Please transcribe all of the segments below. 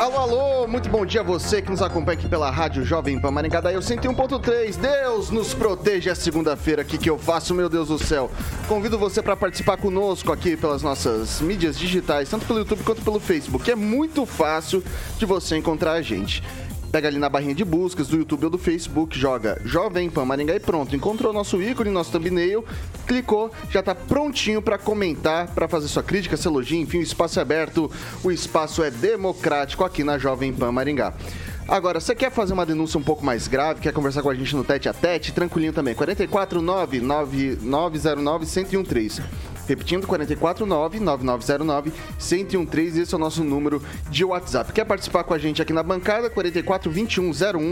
Alô, alô, muito bom dia a você que nos acompanha aqui pela Rádio Jovem Pan Maringá, daí eu 101.3. Deus nos proteja, é segunda-feira aqui que eu faço, meu Deus do céu. Convido você para participar conosco aqui pelas nossas mídias digitais, tanto pelo YouTube quanto pelo Facebook. É muito fácil de você encontrar a gente. Pega ali na barrinha de buscas do YouTube ou do Facebook, joga Jovem Pan Maringá e pronto. Encontrou nosso ícone, nosso thumbnail, clicou, já tá prontinho para comentar, para fazer sua crítica, seu elogio, enfim, o espaço é aberto, o espaço é democrático aqui na Jovem Pan Maringá. Agora, você quer fazer uma denúncia um pouco mais grave, quer conversar com a gente no tete-a-tete, tranquilinho também, 449-9909-1013. Repetindo, 449-9909-1013, esse é o nosso número de WhatsApp. Quer participar com a gente aqui na bancada? 44-2101-0008.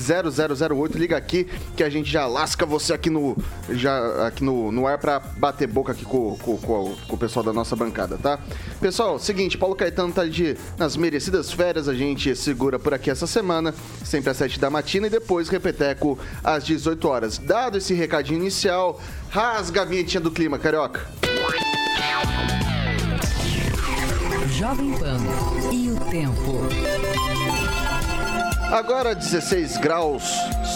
44-2101-0008. Liga aqui que a gente já lasca você aqui no ar pra bater boca aqui com o pessoal da nossa bancada, tá? Pessoal, seguinte, Paulo Caetano tá nas merecidas férias, a gente segura por aqui essa semana, sempre às 7 da matina e depois repeteco às 18 horas. Dado esse recadinho inicial, rasga a vinhetinha do clima, carioca. Jovem Pan e o tempo. Agora 16 graus,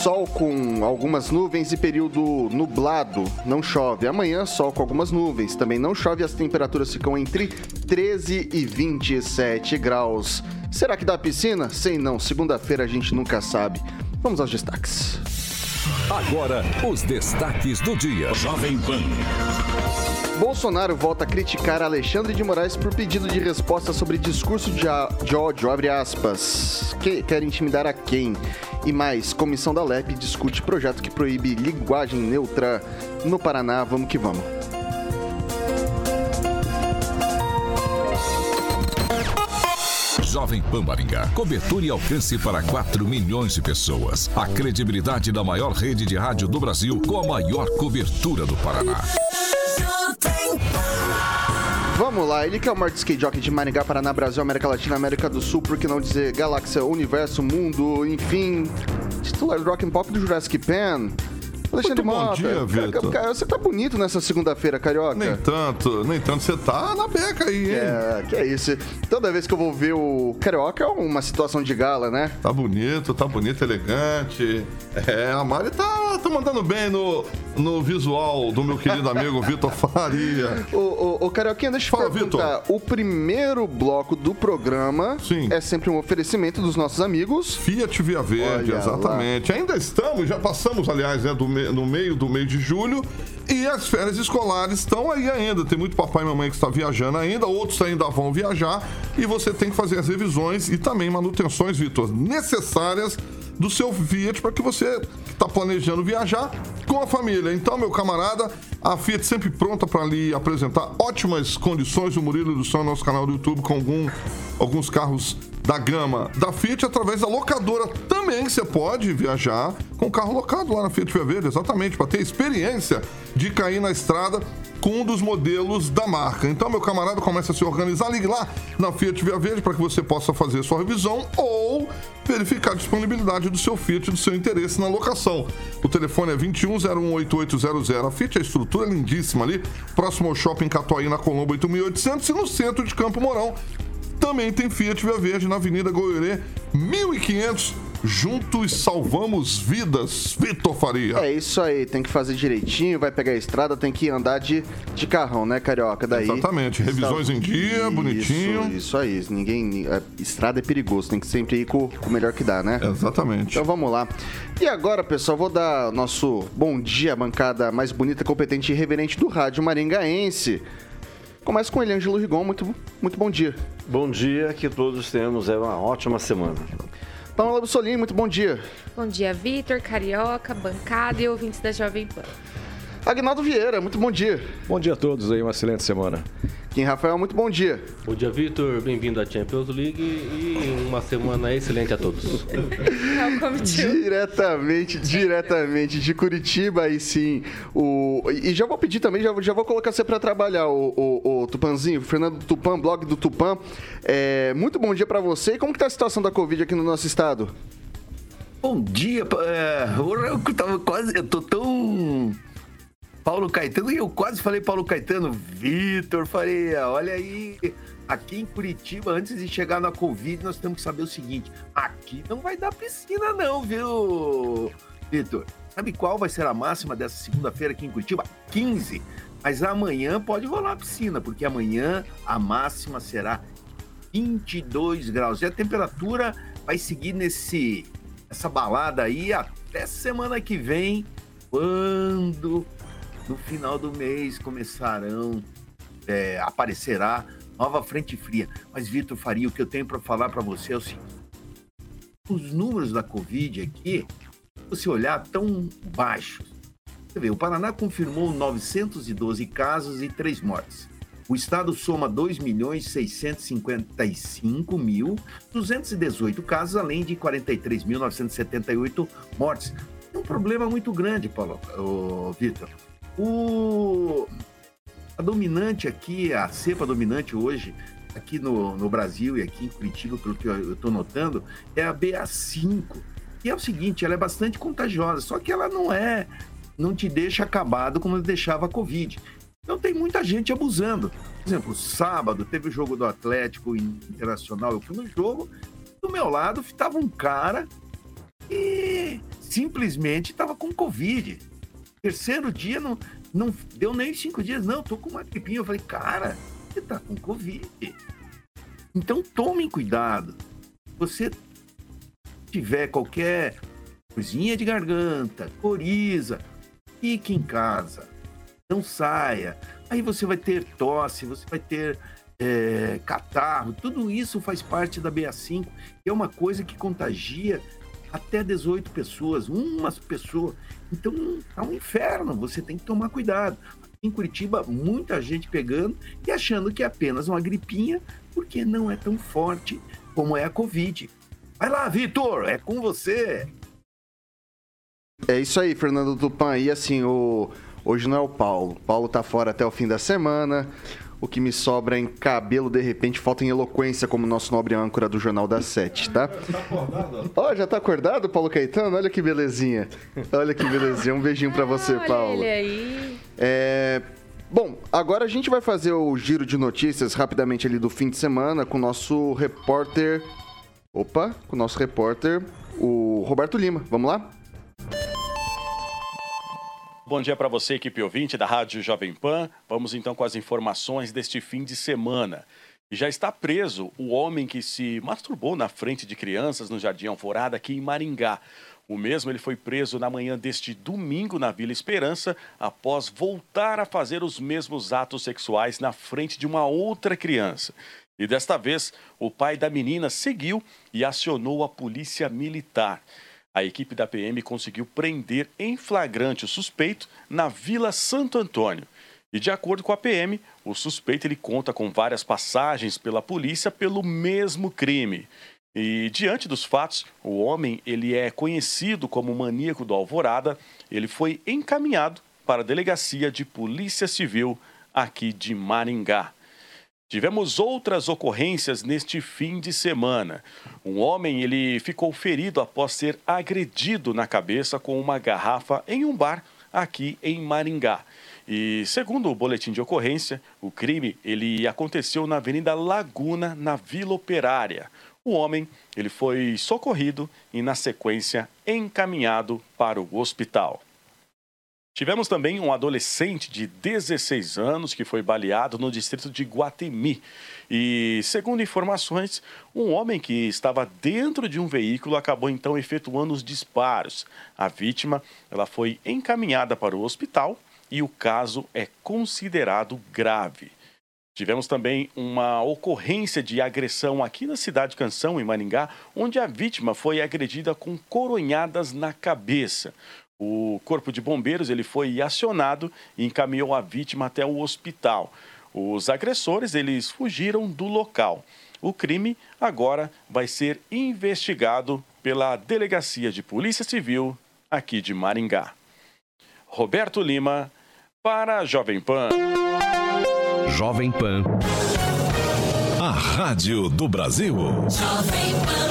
sol com algumas nuvens e período nublado, não chove. Amanhã sol com algumas nuvens, também não chove e as temperaturas ficam entre 13 e 27 graus. Será que dá piscina? Sei não, segunda-feira a gente nunca sabe. Vamos aos destaques. Agora, os destaques do dia. Jovem Pan. Bolsonaro volta a criticar Alexandre de Moraes por pedido de resposta sobre discurso de ódio, abre aspas. Que quer intimidar a quem? E mais, comissão da LEP discute projeto que proíbe linguagem neutra no Paraná. Vamos que vamos. Jovem Pan Maringá. Cobertura e alcance para 4 milhões de pessoas. A credibilidade da maior rede de rádio do Brasil com a maior cobertura do Paraná. Vamos lá, ele que é o maior disc jockey de Maringá, Paraná, Brasil, América Latina, América do Sul, por que não dizer galáxia, universo, mundo, enfim. Titular do Rock and Pop do Jurassic Pan. Alexandre Mota, você tá bonito nessa segunda-feira, carioca. Nem tanto, você tá na beca aí, hein? É, que é isso. Toda vez que eu vou ver o carioca é uma situação de gala, né? Tá bonito, elegante. É, a Mari tá mandando bem no visual do meu querido amigo Vitor Faria. Ô, carioquinha, deixa eu perguntar. Vitor. O primeiro bloco do programa é sempre um oferecimento dos nossos amigos. Fiat Via Verde, olha, exatamente. Lá. Ainda estamos, já passamos, aliás, né, no meio do mês de julho, e as férias escolares estão aí ainda. Tem muito papai e mamãe que está viajando ainda, outros ainda vão viajar, e você tem que fazer as revisões e também manutenções, Vitor, necessárias do seu Fiat para que você está planejando viajar com a família. Então, meu camarada, a Fiat sempre pronta para lhe apresentar ótimas condições. O Murilo do São, nosso canal do YouTube, com alguns carros da gama da Fiat, através da locadora também. Você pode viajar com o carro locado lá na Fiat Via Verde, exatamente, para ter experiência de cair na estrada com um dos modelos da marca. Então, meu camarada, começa a se organizar, ligue lá na Fiat Via Verde para que você possa fazer sua revisão ou verificar a disponibilidade do seu Fiat, do seu interesse na locação. O telefone é 21 01 8800. A Fiat, a estrutura é lindíssima ali, próximo ao shopping Catuaí, na Colombo 8800, e no centro de Campo Mourão. Também tem Fiat Via Verde na Avenida Goiorê 1500. Juntos salvamos vidas, Vitor Faria. É isso aí, tem que fazer direitinho, vai pegar a estrada, tem que andar de carrão, né, carioca? Daí, exatamente, revisões em dia, isso, bonitinho. Isso aí, estrada é perigoso, tem que sempre ir com o melhor que dá, né? Exatamente. Então vamos lá. E agora, pessoal, vou dar nosso bom dia à bancada mais bonita, competente e irreverente do rádio maringaense. Começa com ele, Angelo Rigon, muito bom dia. Bom dia, que todos temos uma ótima semana. Pamela Bussolim, muito bom dia. Bom dia, Vitor, carioca, bancada e ouvintes da Jovem Pan. Agnaldo Vieira, muito bom dia. Bom dia a todos aí, uma excelente semana. Kim Rafael, muito bom dia. Bom dia, Vitor. Bem-vindo à Champions League e uma semana excelente a todos. Diretamente de Curitiba, aí sim. E já vou pedir também, já vou colocar você para trabalhar, o Tupanzinho, o Fernando Tupã, blog do Tupã. É, muito bom dia para você. E como que tá a situação da Covid aqui no nosso estado? Bom dia. Eu tô tão... Paulo Caetano, e eu quase falei Paulo Caetano, Vitor Faria, olha aí, aqui em Curitiba, antes de chegar na Covid, nós temos que saber o seguinte, aqui não vai dar piscina não, viu, Vitor? Sabe qual vai ser a máxima dessa segunda-feira aqui em Curitiba? 15, mas amanhã pode rolar a piscina, porque amanhã a máxima será 22 graus, e a temperatura vai seguir essa balada aí até semana que vem, quando... No final do mês aparecerá nova frente fria. Mas, Vitor Faria, o que eu tenho para falar para você é o seguinte. Os números da Covid aqui, se você olhar, tão baixos. Você vê, o Paraná confirmou 912 casos e 3 mortes. O estado soma 2.655.218 casos, além de 43.978 mortes. É um problema muito grande, Paulo, Vitor. A dominante aqui, a cepa dominante hoje, aqui no Brasil e aqui em Curitiba, pelo que eu estou notando, é a BA5. E é o seguinte, ela é bastante contagiosa, só que ela não te deixa acabado como deixava a Covid. Então tem muita gente abusando. Por exemplo, sábado teve o jogo do Atlético Internacional, eu fui no jogo, do meu lado estava um cara e simplesmente estava com Covid. Terceiro dia, não deu nem 5 dias, não, tô com uma gripinha. Eu falei, cara, você tá com Covid. Então, tomem cuidado. Se você tiver qualquer coisinha de garganta, coriza, fique em casa, não saia. Aí você vai ter tosse, você vai ter catarro, tudo isso faz parte da BA5. É uma coisa que contagia até 18 pessoas, umas pessoas. Então, é um inferno, você tem que tomar cuidado. Em Curitiba, muita gente pegando e achando que é apenas uma gripinha, porque não é tão forte como é a Covid. Vai lá, Vitor, é com você! É isso aí, Fernando Tupã. E assim, hoje não é o Paulo. O Paulo tá fora até o fim da semana. O que me sobra em cabelo, de repente, falta em eloquência, como nosso nobre âncora do Jornal das 7, tá? Já tá acordado? Ó, já tá acordado, Paulo Caetano? Olha que belezinha. Olha que belezinha. Um beijinho pra você, Paulo. Olha aí. Bom, agora a gente vai fazer o giro de notícias rapidamente ali do fim de semana com o nosso repórter... o Roberto Lima. Vamos lá? Bom dia para você, equipe ouvinte da Rádio Jovem Pan. Vamos então com as informações deste fim de semana. Já está preso o homem que se masturbou na frente de crianças no Jardim Alvorada, aqui em Maringá. O mesmo ele foi preso na manhã deste domingo na Vila Esperança, após voltar a fazer os mesmos atos sexuais na frente de uma outra criança. E desta vez, o pai da menina seguiu e acionou a polícia militar. A equipe da PM conseguiu prender em flagrante o suspeito na Vila Santo Antônio. E de acordo com a PM, o suspeito ele conta com várias passagens pela polícia pelo mesmo crime. E diante dos fatos, o homem ele é conhecido como maníaco do Alvorada. Ele foi encaminhado para a Delegacia de Polícia Civil aqui de Maringá. Tivemos outras ocorrências neste fim de semana. Um homem ele ficou ferido após ser agredido na cabeça com uma garrafa em um bar aqui em Maringá. E segundo o boletim de ocorrência, o crime ele aconteceu na Avenida Laguna, na Vila Operária. O homem ele foi socorrido e, na sequência, encaminhado para o hospital. Tivemos também um adolescente de 16 anos que foi baleado no distrito de Guatemi. E, segundo informações, um homem que estava dentro de um veículo acabou então efetuando os disparos. A vítima, ela foi encaminhada para o hospital e o caso é considerado grave. Tivemos também uma ocorrência de agressão aqui na cidade de Canção, em Maringá, onde a vítima foi agredida com coronhadas na cabeça. O corpo de bombeiros ele foi acionado e encaminhou a vítima até o hospital. Os agressores, eles fugiram do local. O crime agora vai ser investigado pela Delegacia de Polícia Civil aqui de Maringá. Roberto Lima, para a Jovem Pan. Jovem Pan, a rádio do Brasil. Jovem Pan,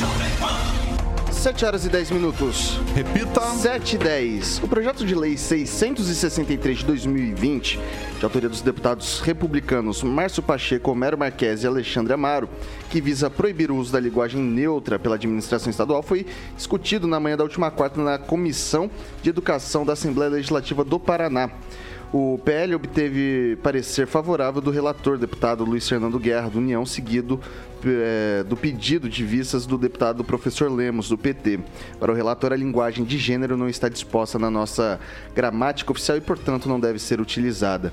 Jovem Pan. 7 horas e 10 minutos. Repita. 7h10. O projeto de lei 663 de 2020, de autoria dos deputados republicanos Márcio Pacheco, Homero Marques e Alexandre Amaro, que visa proibir o uso da linguagem neutra pela administração estadual, foi discutido na manhã da última quarta na Comissão de Educação da Assembleia Legislativa do Paraná. O PL obteve parecer favorável do relator, deputado Luiz Fernando Guerra, do União, seguido do pedido de vistas do deputado professor Lemos, do PT. Para o relator, a linguagem de gênero não está disposta na nossa gramática oficial e, portanto, não deve ser utilizada.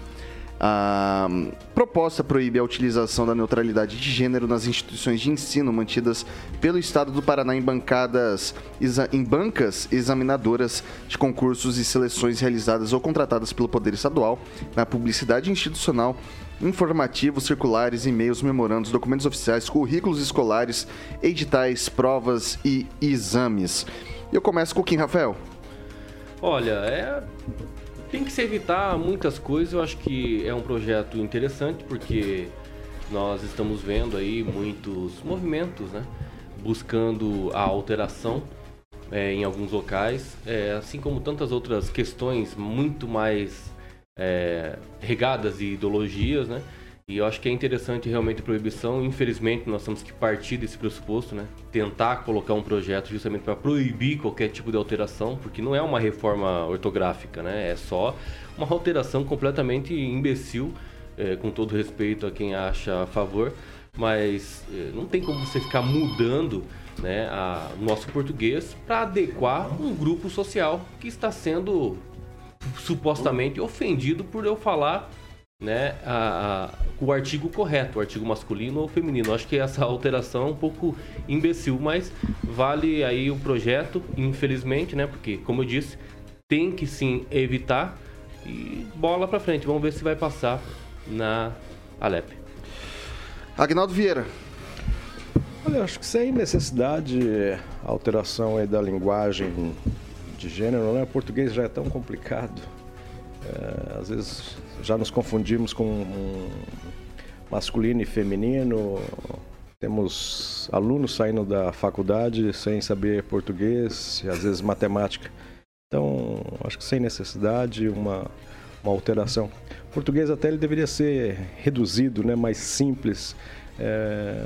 A proposta proíbe a utilização da neutralidade de gênero nas instituições de ensino mantidas pelo Estado do Paraná em bancas examinadoras de concursos e seleções realizadas ou contratadas pelo Poder Estadual, na publicidade institucional, informativos, circulares, e-mails, memorandos, documentos oficiais, currículos escolares, editais, provas e exames. Eu começo com o Kim, Rafael. Olha, tem que se evitar muitas coisas. Eu acho que é um projeto interessante, porque nós estamos vendo aí muitos movimentos, né, buscando a alteração em alguns locais, assim como tantas outras questões muito mais regadas de ideologias, né? E eu acho que é interessante realmente a proibição. Infelizmente, nós temos que partir desse pressuposto, né? Tentar colocar um projeto justamente para proibir qualquer tipo de alteração, porque não é uma reforma ortográfica, né? É só uma alteração completamente imbecil, com todo respeito a quem acha a favor, mas não tem como você ficar mudando, né, o nosso português para adequar um grupo social que está sendo supostamente ofendido por eu falar, né, o artigo correto, o artigo masculino ou feminino. Eu acho que essa alteração é um pouco imbecil, mas vale aí o projeto, infelizmente, né, porque, como eu disse, tem que sim evitar. E bola pra frente, vamos ver se vai passar na Alep. Agnaldo Vieira. Olha, acho que sem necessidade a alteração aí da linguagem de gênero, né? O português já é tão complicado, às vezes já nos confundimos com masculino e feminino. Temos alunos saindo da faculdade sem saber português e às vezes matemática. Então, acho que sem necessidade uma alteração. O português até ele deveria ser reduzido, né? Mais simples.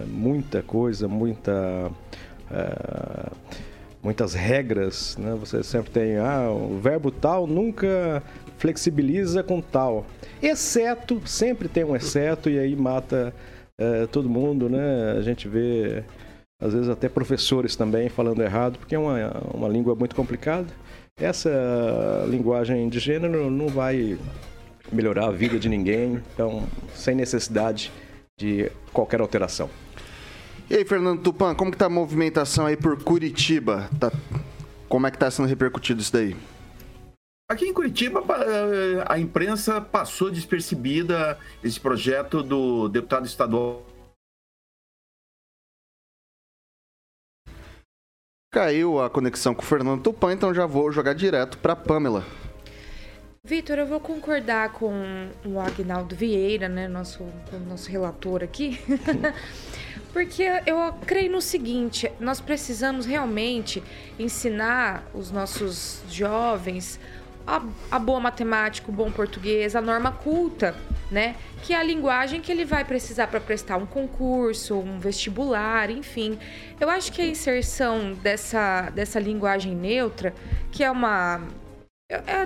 Muita coisa, muitas regras, né? Você sempre tem o verbo tal nunca flexibiliza com tal, exceto, sempre tem um exceto, e aí mata todo mundo, né? A gente vê, às vezes, até professores também falando errado, porque é uma língua muito complicada. Essa linguagem de gênero não vai melhorar a vida de ninguém, então, sem necessidade de qualquer alteração. E aí, Fernando Tupã, como que tá a movimentação aí por Curitiba? Como é que tá sendo repercutido isso daí? Aqui em Curitiba, a imprensa passou despercebida esse projeto do deputado estadual. Caiu a conexão com o Fernando Tupã, então já vou jogar direto para a Pamela. Vitor, eu vou concordar com o Agnaldo Vieira, né, nosso relator aqui, porque eu creio no seguinte: nós precisamos realmente ensinar os nossos jovens a boa matemática, o bom português, a norma culta, né? Que é a linguagem que ele vai precisar para prestar um concurso, um vestibular, enfim. Eu acho que a inserção dessa linguagem neutra, que é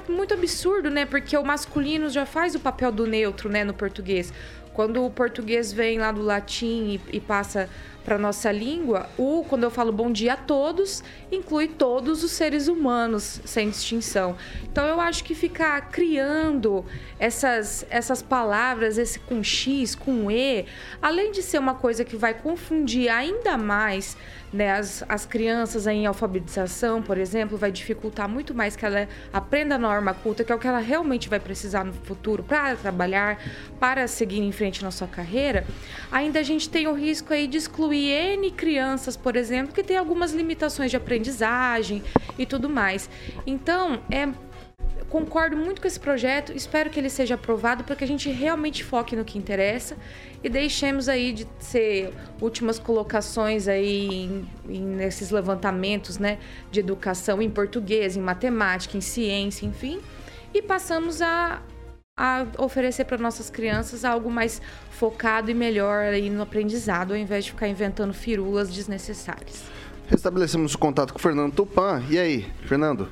muito absurdo, né? Porque o masculino já faz o papel do neutro, né, no português. Quando o português vem lá do latim e passa para nossa língua, quando eu falo bom dia a todos, inclui todos os seres humanos, sem distinção. Então eu acho que ficar criando essas palavras, esse com X, com E, além de ser uma coisa que vai confundir ainda mais, né, as crianças em alfabetização, por exemplo, vai dificultar muito mais que ela aprenda a norma culta, que é o que ela realmente vai precisar no futuro para trabalhar, para seguir em frente na sua carreira. Ainda a gente tem o risco aí de excluir N crianças, por exemplo, que tem algumas limitações de aprendizagem e tudo mais. Então, concordo muito com esse projeto, espero que ele seja aprovado para que a gente realmente foque no que interessa e deixemos aí de ser últimas colocações aí nesses levantamentos, né, de educação em português, em matemática, em ciência, enfim, e passamos a oferecer para nossas crianças algo mais focado e melhor aí no aprendizado, ao invés de ficar inventando firulas desnecessárias. Restabelecemos o contato com o Fernando Tupã. E aí, Fernando?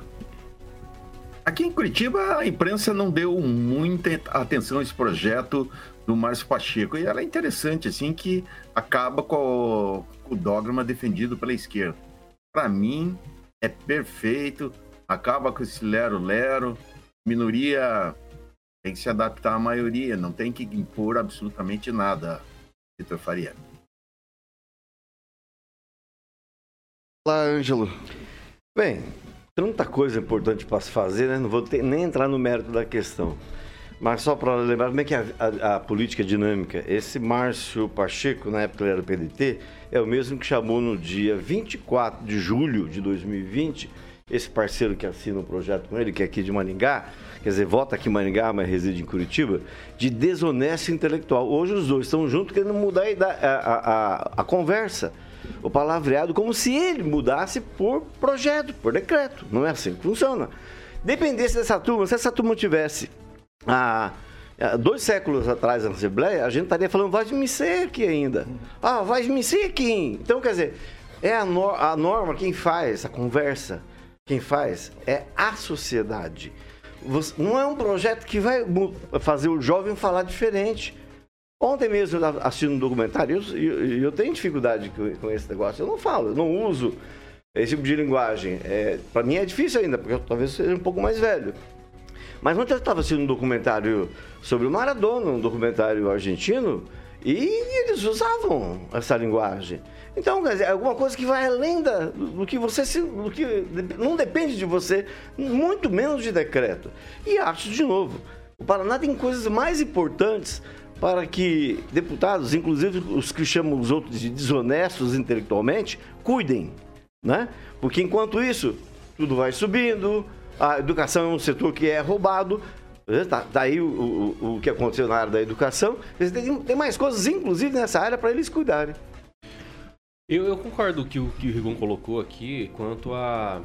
Aqui em Curitiba, a imprensa não deu muita atenção a esse projeto do Márcio Pacheco. E ela é interessante, assim, que acaba com o dogma defendido pela esquerda. Para mim, é perfeito, acaba com esse lero-lero, minoria... Tem que se adaptar à maioria, não tem que impor absolutamente nada, Vitor Faria. Olá, Ângelo. Bem, tanta coisa importante para se fazer, né? Não vou nem entrar no mérito da questão. Mas só para lembrar como é que a política é dinâmica. Esse Márcio Pacheco, na época ele era PDT, é o mesmo que chamou no dia 24 de julho de 2020... Esse parceiro que assina o projeto com ele, que é aqui de Maringá, quer dizer, vota aqui em Maringá, mas reside em Curitiba, de desonesto intelectual. Hoje os dois estão juntos querendo mudar a conversa, o palavreado, como se ele mudasse por projeto, por decreto. Não é assim que funciona. Dependesse dessa turma, se essa turma tivesse dois séculos atrás na Assembleia, a gente estaria falando vai-me-ser aqui ainda. Ah, vai-me-ser aqui. Então, quer dizer, é a norma quem faz a conversa. Quem faz é a sociedade. Não é um projeto que vai fazer o jovem falar diferente. Ontem mesmo eu assisti um documentário e eu tenho dificuldade com esse negócio. Eu não falo, eu não uso esse tipo de linguagem. Para mim é difícil ainda, porque eu talvez seja um pouco mais velho. Mas ontem eu estava assistindo um documentário sobre o Maradona, um documentário argentino, e eles usavam essa linguagem. Então, quer dizer, é alguma coisa que vai além do que você se... Do que não depende de você, muito menos de decreto. E acho, de novo, o Paraná tem coisas mais importantes para que deputados, inclusive os que chamam os outros de desonestos intelectualmente, cuidem, né? Porque enquanto isso, tudo vai subindo, a educação é um setor que é roubado. Daí o que aconteceu na área da educação. Tem mais coisas, inclusive, nessa área para eles cuidarem. Eu concordo com o que o Rigon colocou aqui quanto à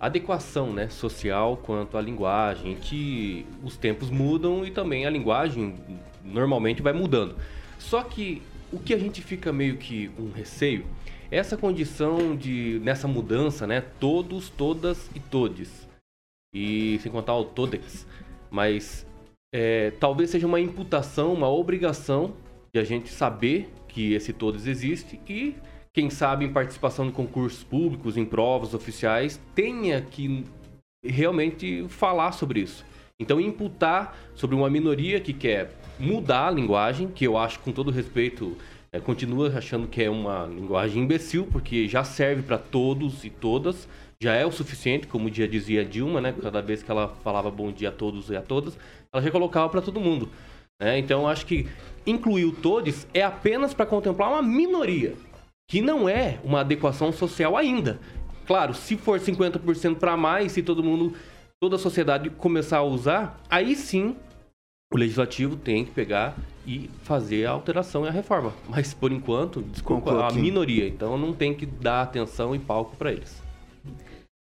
adequação, né, social, quanto à linguagem, que os tempos mudam e também a linguagem normalmente vai mudando. Só que o que a gente fica meio que um receio, essa condição de, nessa mudança, né, todos, todas e todes, e sem contar o todex, mas talvez seja uma imputação, uma obrigação de a gente saber que esse todos existe e, quem sabe, em participação de concursos públicos, em provas oficiais, tenha que realmente falar sobre isso. Então, imputar sobre uma minoria que quer mudar a linguagem, que eu acho, com todo respeito, continua achando que é uma linguagem imbecil, porque já serve para todos e todas, já é o suficiente, como já dizia Dilma, né? Cada vez que ela falava bom dia a todos e a todas, ela já colocava para todo mundo, né? Então, acho que incluir o todes é apenas para contemplar uma minoria, que não é uma adequação social ainda. Claro, se for 50% para mais, se todo mundo, toda a sociedade começar a usar, aí sim o legislativo tem que pegar e fazer a alteração e a reforma. Mas, por enquanto, desculpa, a minoria. Então, não tem que dar atenção e palco para eles.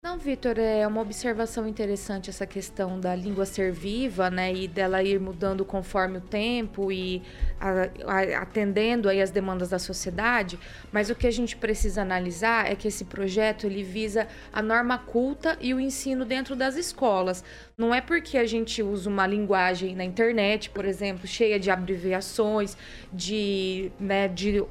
Não, Vitor, é uma observação interessante essa questão da língua ser viva, né, e dela ir mudando conforme o tempo e atendendo aí as demandas da sociedade, mas o que a gente precisa analisar é que esse projeto ele visa a norma culta e o ensino dentro das escolas. Não é porque a gente usa uma linguagem na internet, por exemplo, cheia de abreviações, de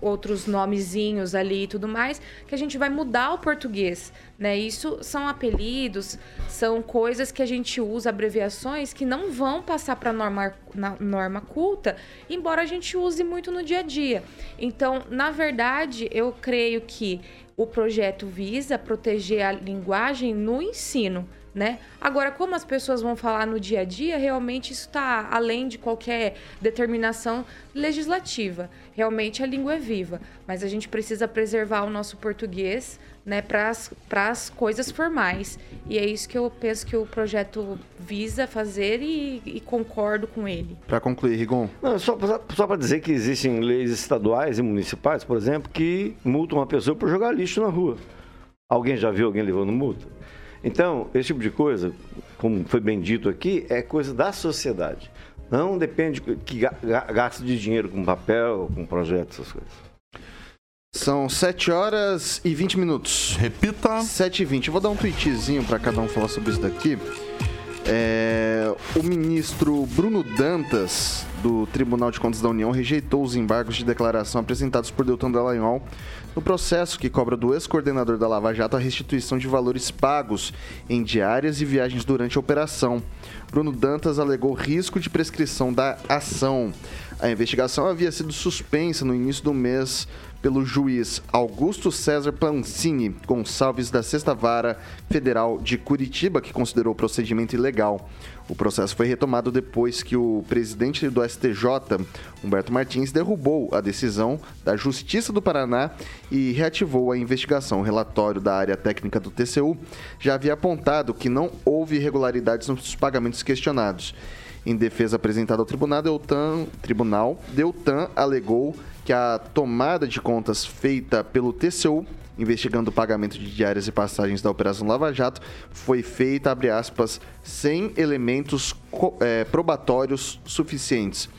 outros nomezinhos ali e tudo mais, que a gente vai mudar o português, né, isso são apelidos, são coisas que a gente usa, abreviações que não vão passar para a norma culta, embora a gente use muito no dia a dia. Então, na verdade, eu creio que o projeto visa proteger a linguagem no ensino, né? Agora, como as pessoas vão falar no dia a dia, realmente isso está além de qualquer determinação legislativa. Realmente a língua é viva, mas a gente precisa preservar o nosso português, né, para as coisas formais. E é isso que eu penso que o projeto visa fazer e concordo com ele. Para concluir, Rigon. Não, só para dizer que existem leis estaduais e municipais, por exemplo, que multam uma pessoa por jogar lixo na rua. Alguém já viu alguém levando multa? Então, esse tipo de coisa, como foi bem dito aqui, é coisa da sociedade. Não depende que gasto de dinheiro com papel, com projetos, essas coisas. São 7 horas e 20 minutos. Repita. 7h20. Eu vou dar um tweetzinho para cada um falar sobre isso daqui. O ministro Bruno Dantas, do Tribunal de Contas da União, rejeitou os embargos de declaração apresentados por Deltan Dallagnol no processo que cobra do ex-coordenador da Lava Jato a restituição de valores pagos em diárias e viagens durante a operação. Bruno Dantas alegou risco de prescrição da ação. A investigação havia sido suspensa no início do mês pelo juiz Augusto César Pancini Gonçalves da 6ª Vara Federal de Curitiba, que considerou o procedimento ilegal. O processo foi retomado depois que o presidente do STJ, Humberto Martins, derrubou a decisão da Justiça do Paraná e reativou a investigação. O relatório da área técnica do TCU já havia apontado que não houve irregularidades nos pagamentos questionados. Em defesa apresentada ao Deltan alegou que a tomada de contas feita pelo TCU, investigando o pagamento de diárias e passagens da Operação Lava Jato, foi feita, abre aspas, sem elementos probatórios suficientes,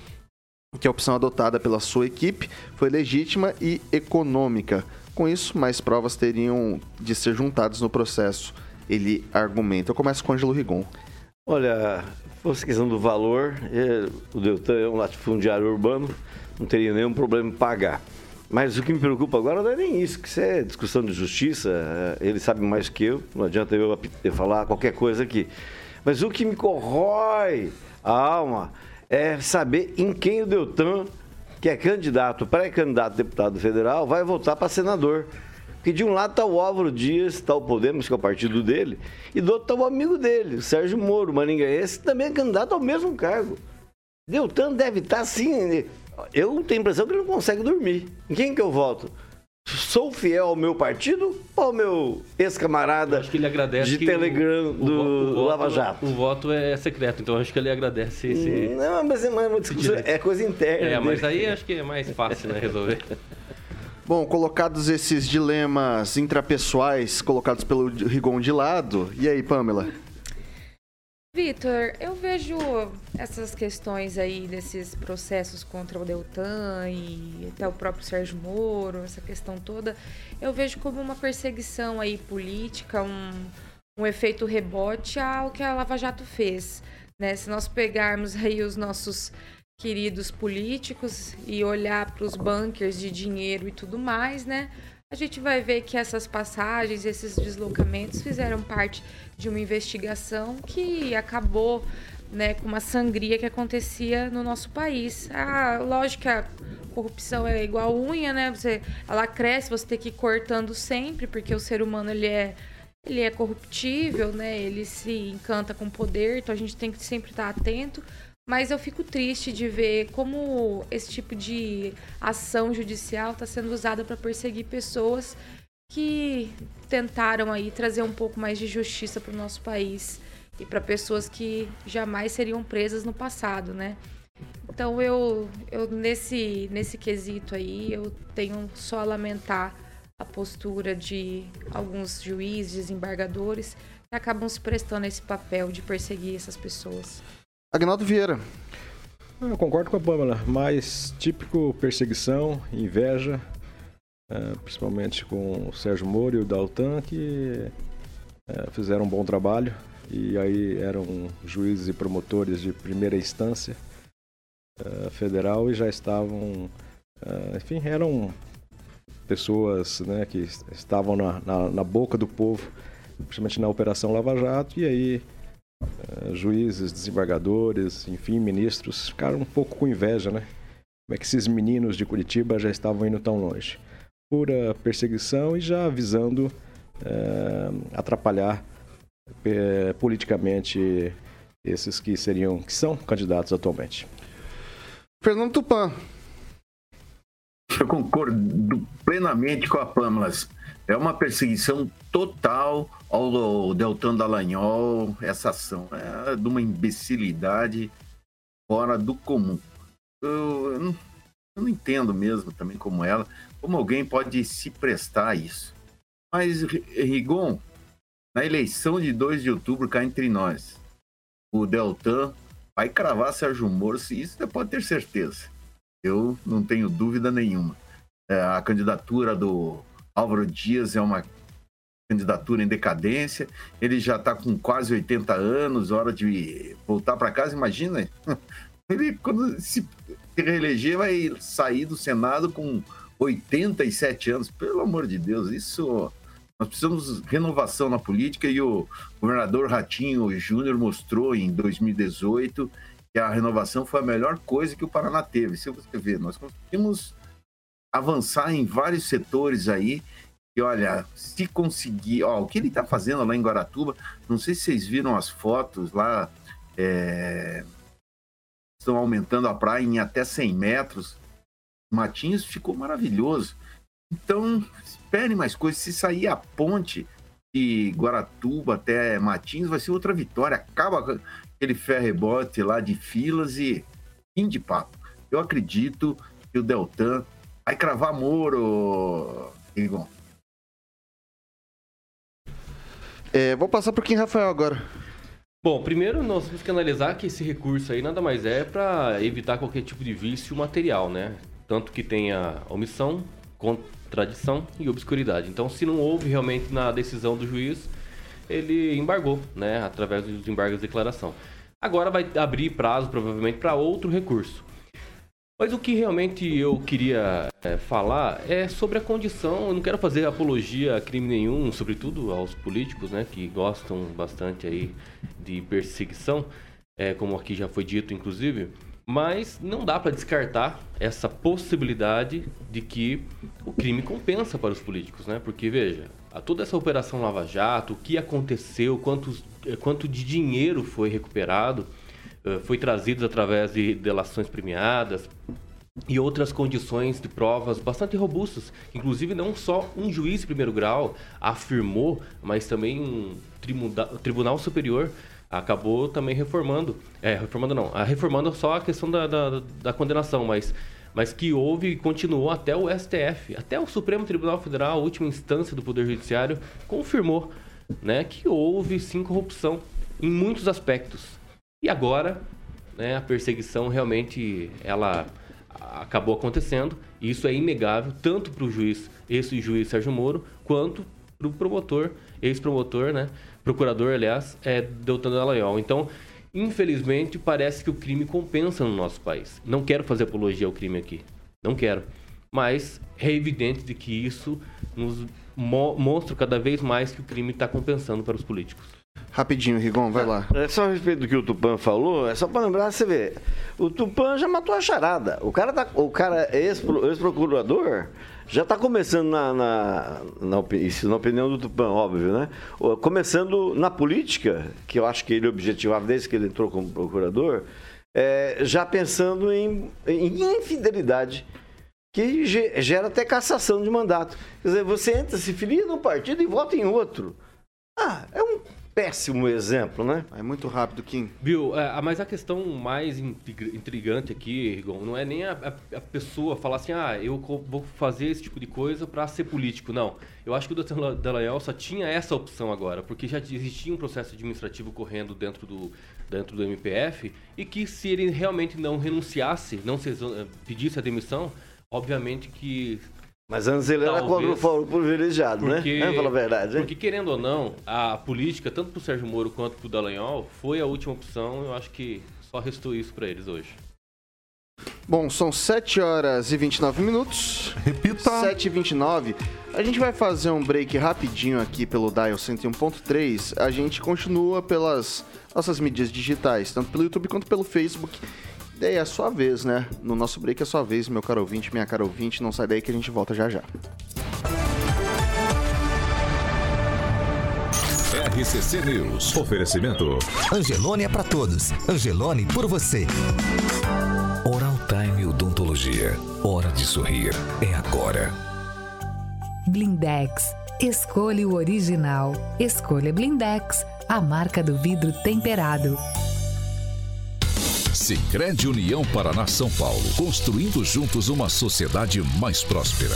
que a opção adotada pela sua equipe foi legítima e econômica. Com isso, mais provas teriam de ser juntadas no processo, ele argumenta. Eu começo com o Angelo Rigon. Olha, fosse questão do valor, o Deltan é um latifundiário urbano, não teria nenhum problema em pagar. Mas o que me preocupa agora não é nem isso, que isso é discussão de justiça, ele sabe mais que eu, não adianta eu falar qualquer coisa aqui. Mas o que me corrói a alma é saber em quem o Deltan, que é candidato, pré-candidato a deputado federal, vai votar para senador. Porque de um lado está o Álvaro Dias, está o Podemos, que é o partido dele, e do outro está o amigo dele, o Sérgio Moro, maringaense, que também é candidato ao mesmo cargo. Deltan deve estar assim... Eu tenho a impressão que ele não consegue dormir. Em quem que eu voto? Sou fiel ao meu partido ou ao meu ex-camarada de Telegram do Lava Jato? O voto é secreto, então acho que ele agradece esse... Não, mas é uma discussão, é coisa interna. Mas aí acho que é mais fácil, né, resolver. Bom, colocados esses dilemas intrapessoais, colocados pelo Rigon de lado, e aí, Pamela? Vitor, eu vejo essas questões aí desses processos contra o Deltan e até o próprio Sérgio Moro, essa questão toda, eu vejo como uma perseguição aí política, um efeito rebote ao que a Lava Jato fez, né? Se nós pegarmos aí os nossos queridos políticos e olhar para os bunkers de dinheiro e tudo mais, né? A gente vai ver que essas passagens, esses deslocamentos fizeram parte de uma investigação que acabou, né, com uma sangria que acontecia no nosso país. Ah, lógico que a corrupção é igual unha, né? Ela cresce, você tem que ir cortando sempre, porque o ser humano ele é corruptível, né? Ele se encanta com poder, então a gente tem que sempre estar atento. Mas eu fico triste de ver como esse tipo de ação judicial está sendo usada para perseguir pessoas que tentaram aí trazer um pouco mais de justiça para o nosso país e para pessoas que jamais seriam presas no passado, né? Então eu nesse quesito aí eu tenho só a lamentar a postura de alguns juízes, desembargadores, que acabam se prestando a esse papel de perseguir essas pessoas. Agnaldo Vieira. Eu concordo com a Pâmela, mas típico perseguição, inveja, principalmente com o Sérgio Moro e o Deltan, que fizeram um bom trabalho e aí eram juízes e promotores de primeira instância federal e já estavam, enfim, eram pessoas, né, que estavam na boca do povo, principalmente na Operação Lava Jato, e aí juízes, desembargadores, enfim, ministros, ficaram um pouco com inveja, né? Como é que esses meninos de Curitiba já estavam indo tão longe? Pura perseguição e já visando atrapalhar politicamente esses que são candidatos atualmente. Fernando Tupã. Eu concordo plenamente com a Pâmela. É uma perseguição total ao Deltan Dallagnol, essa ação. É de uma imbecilidade fora do comum. Eu não entendo mesmo também como alguém pode se prestar a isso. Mas, Rigon, na eleição de 2 de outubro, cá entre nós, o Deltan vai cravar Sérgio Moro, se isso você pode ter certeza. Eu não tenho dúvida nenhuma. A candidatura do Álvaro Dias é uma candidatura em decadência, ele já está com quase 80 anos, hora de voltar para casa, imagina, ele quando se reeleger vai sair do Senado com 87 anos, pelo amor de Deus, isso, nós precisamos de renovação na política e o governador Ratinho Júnior mostrou em 2018 que a renovação foi a melhor coisa que o Paraná teve, se você ver, nós conseguimos avançar em vários setores aí, e olha, se conseguir, o que ele está fazendo lá em Guaratuba, não sei se vocês viram as fotos lá, estão aumentando a praia em até 100 metros, Matinhos ficou maravilhoso, então espere mais coisas, se sair a ponte de Guaratuba até Matinhos vai ser outra vitória, acaba aquele ferrebote lá de filas e fim de papo, eu acredito que o Deltan vai cravar Moro, Rigon. Vou passar para o Kim Rafael agora. Bom, primeiro nós temos que analisar que esse recurso aí nada mais é para evitar qualquer tipo de vício material, né? Tanto que tenha omissão, contradição e obscuridade. Então, se não houve realmente na decisão do juiz, ele embargou, né? Através dos embargos de declaração. Agora vai abrir prazo, provavelmente, para outro recurso. Mas o que realmente eu queria falar é sobre a condição, eu não quero fazer apologia a crime nenhum, sobretudo aos políticos, né, que gostam bastante aí de perseguição, como aqui já foi dito, inclusive, mas não dá para descartar essa possibilidade de que o crime compensa para os políticos, né, porque, veja, toda essa operação Lava Jato, o que aconteceu, quanto de dinheiro foi recuperado, foi trazidos através de delações premiadas e outras condições de provas bastante robustas. Inclusive, não só um juiz de primeiro grau afirmou, mas também um tribunal superior acabou também reformando só a questão da condenação, mas que houve e continuou até o STF, até o Supremo Tribunal Federal, a última instância do Poder Judiciário, confirmou, né, que houve sim corrupção em muitos aspectos. E agora, né, a perseguição realmente ela acabou acontecendo, e isso é inegável, tanto para o juiz, esse juiz Sérgio Moro, quanto para o promotor, ex-promotor, né, procurador, aliás, Deltan Dallagnol. Então, infelizmente, parece que o crime compensa no nosso país. Não quero fazer apologia ao crime aqui, não quero. Mas é evidente de que isso nos mostra cada vez mais que o crime está compensando para os políticos. Rapidinho, Rigon, vai lá. Só a respeito do que o Tupã falou, é só para lembrar, você vê, o Tupã já matou a charada. O cara ex-procurador já está começando na opinião do Tupã, óbvio, né? Começando na política, que eu acho que ele objetivava desde que ele entrou como procurador, já pensando em infidelidade, que gera até cassação de mandato. Quer dizer, você entra, se filia num partido e vota em outro. Ah, é um péssimo exemplo, né? É muito rápido, Kim. Bill, mas a questão mais intrigante aqui, Rigon, não é nem a pessoa falar assim, eu vou fazer esse tipo de coisa para ser político. Não, eu acho que o Deltan Dallagnol só tinha essa opção agora, porque já existia um processo administrativo correndo dentro do MPF e que se ele realmente não renunciasse, não pedisse a demissão, obviamente que... Mas antes ele era contra o fórum privilegiado, porque, né? É, fala a verdade. Porque, querendo ou não, a política, tanto pro Sérgio Moro quanto pro Dallagnol, foi a última opção. Eu acho que só restou isso para eles hoje. Bom, são 7 horas e 29 minutos. Repita. 7h29. A gente vai fazer um break rapidinho aqui pelo Dial 101.3. A gente continua pelas nossas mídias digitais, tanto pelo YouTube quanto pelo Facebook. E aí é a sua vez, né? No nosso break é a sua vez, meu caro ouvinte, minha cara ouvinte. Não sai daí que a gente volta já já. RCC News. Oferecimento. Angeloni é pra todos. Angeloni por você. Oraltime Odontologia. Hora de sorrir. É agora. Blindex. Escolha o original. Escolha Blindex. A marca do vidro temperado. Sicredi União Paraná São Paulo, construindo juntos uma sociedade mais próspera.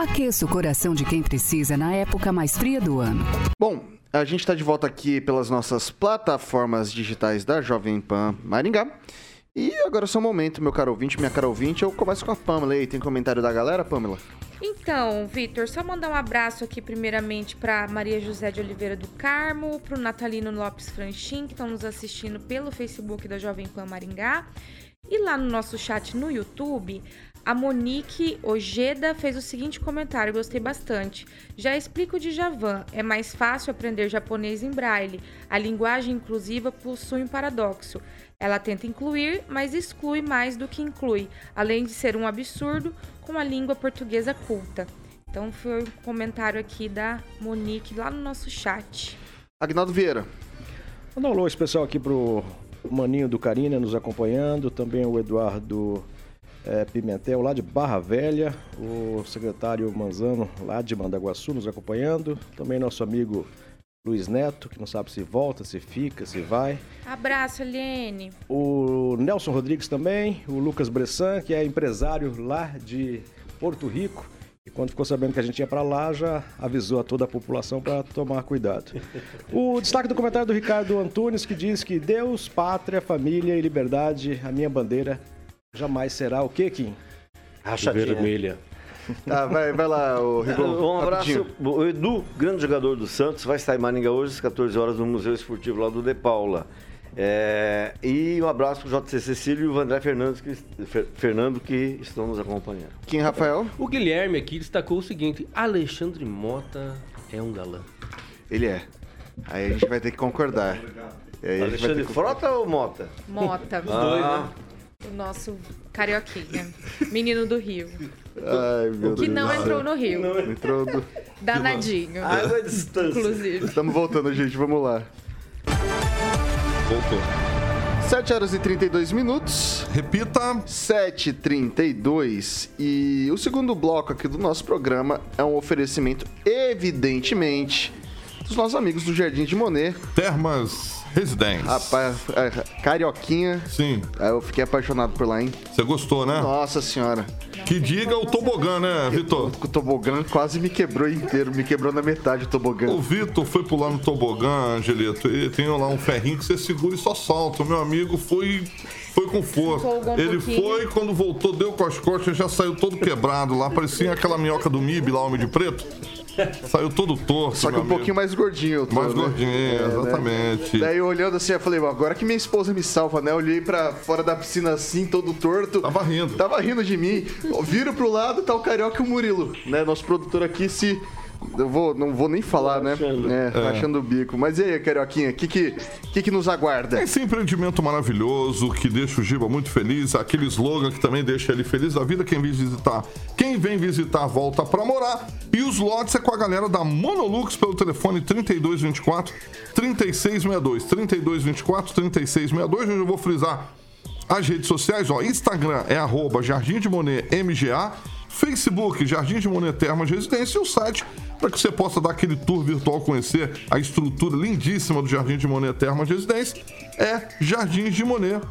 Aqueça o coração de quem precisa na época mais fria do ano. Bom, a gente está de volta aqui pelas nossas plataformas digitais da Jovem Pan Maringá. E agora é só um momento, meu caro ouvinte, minha cara ouvinte. Eu começo com a Pamela aí. Tem comentário da galera, Pamela? Então, Vitor, só mandar um abraço aqui primeiramente para Maria José de Oliveira do Carmo, para o Natalino Lopes Franchim, que estão nos assistindo pelo Facebook da Jovem Pan Maringá. E lá no nosso chat no YouTube, a Monique Ojeda fez o seguinte comentário, gostei bastante. Já explico o Djavan, é mais fácil aprender japonês em braille. A linguagem inclusiva possui um paradoxo. Ela tenta incluir, mas exclui mais do que inclui, além de ser um absurdo com a língua portuguesa culta. Então foi um comentário aqui da Monique lá no nosso chat. Agnaldo Vieira. Manda um alô especial aqui pro Maninho do Carina nos acompanhando, também o Eduardo Pimentel lá de Barra Velha, o secretário Manzano lá de Mandaguaçu nos acompanhando, também nosso amigo Luiz Neto, que não sabe se volta, se fica, se vai. Abraço, Eliane. O Nelson Rodrigues também, o Lucas Bressan, que é empresário lá de Porto Rico. E quando ficou sabendo que a gente ia para lá, já avisou a toda a população para tomar cuidado. O destaque do comentário do Ricardo Antunes, que diz que Deus, pátria, família e liberdade, a minha bandeira jamais será o quê, Kim? Rachadinha. Vermelha. Tá, vai lá, o Rigon. Um abraço. O Edu, grande jogador do Santos, vai estar em Maringá hoje às 14 horas no Museu Esportivo lá do De Paula. E um abraço para o JC Cecílio e o Vandré Fernando que estão nos acompanhando. Quem, Rafael? O Guilherme aqui destacou o seguinte: Alexandre Mota é um galã. Ele é. Aí a gente vai ter que concordar. Alexandre Frota ou Mota? Mota, os dois, né? O nosso carioquinha, menino do Rio. Ai, meu que Deus. Não entrou no Rio. Não entrou do... Danadinho. Água à distância. Inclusive. Estamos voltando, gente. Vamos lá. Voltou. 7 horas e 32 minutos. Repita. 7h32. E o segundo bloco aqui do nosso programa é um oferecimento, evidentemente, dos nossos amigos do Jardim de Monet. Thermas Residence. Rapaz, carioquinha. Sim. Eu fiquei apaixonado por lá, hein? Você gostou, né? Nossa senhora. Que diga o tobogã, né, Vitor? O tobogã quase me quebrou inteiro. Me quebrou na metade o tobogã. O Vitor foi pular no tobogã, Angelito. E tem lá um ferrinho que você segura e só salta. O meu amigo foi com força. Ele foi, quando voltou, deu com as costas, já saiu todo quebrado lá. Parecia aquela minhoca do MIB, lá, Homem de Preto. Saiu todo torto. Só que um pouquinho mais gordinho. Mais gordinho, exatamente. Né? Daí eu olhando assim, eu falei, agora que minha esposa me salva, né? Eu olhei pra fora da piscina assim, todo torto. Tava rindo de mim. Viro pro lado, tá o Carioca e o Murilo, né? Nosso produtor aqui se... Não vou nem falar, né? Achando o bico. Mas e aí, Carioquinha, o que nos aguarda? Esse empreendimento maravilhoso que deixa o Giba muito feliz, aquele slogan que também deixa ele feliz da vida, quem vem visitar volta pra morar. E os lotes é com a galera da Monolux pelo telefone 3224-3662. 3224-3662, hoje eu vou frisar as redes sociais, ó. Instagram é @jardimdemonetmga, Facebook Jardim de Monet Thermas Residência e o site para que você possa dar aquele tour virtual, conhecer a estrutura lindíssima do Jardim de Monet Thermas Residence, é jardimsdemonet.com.br.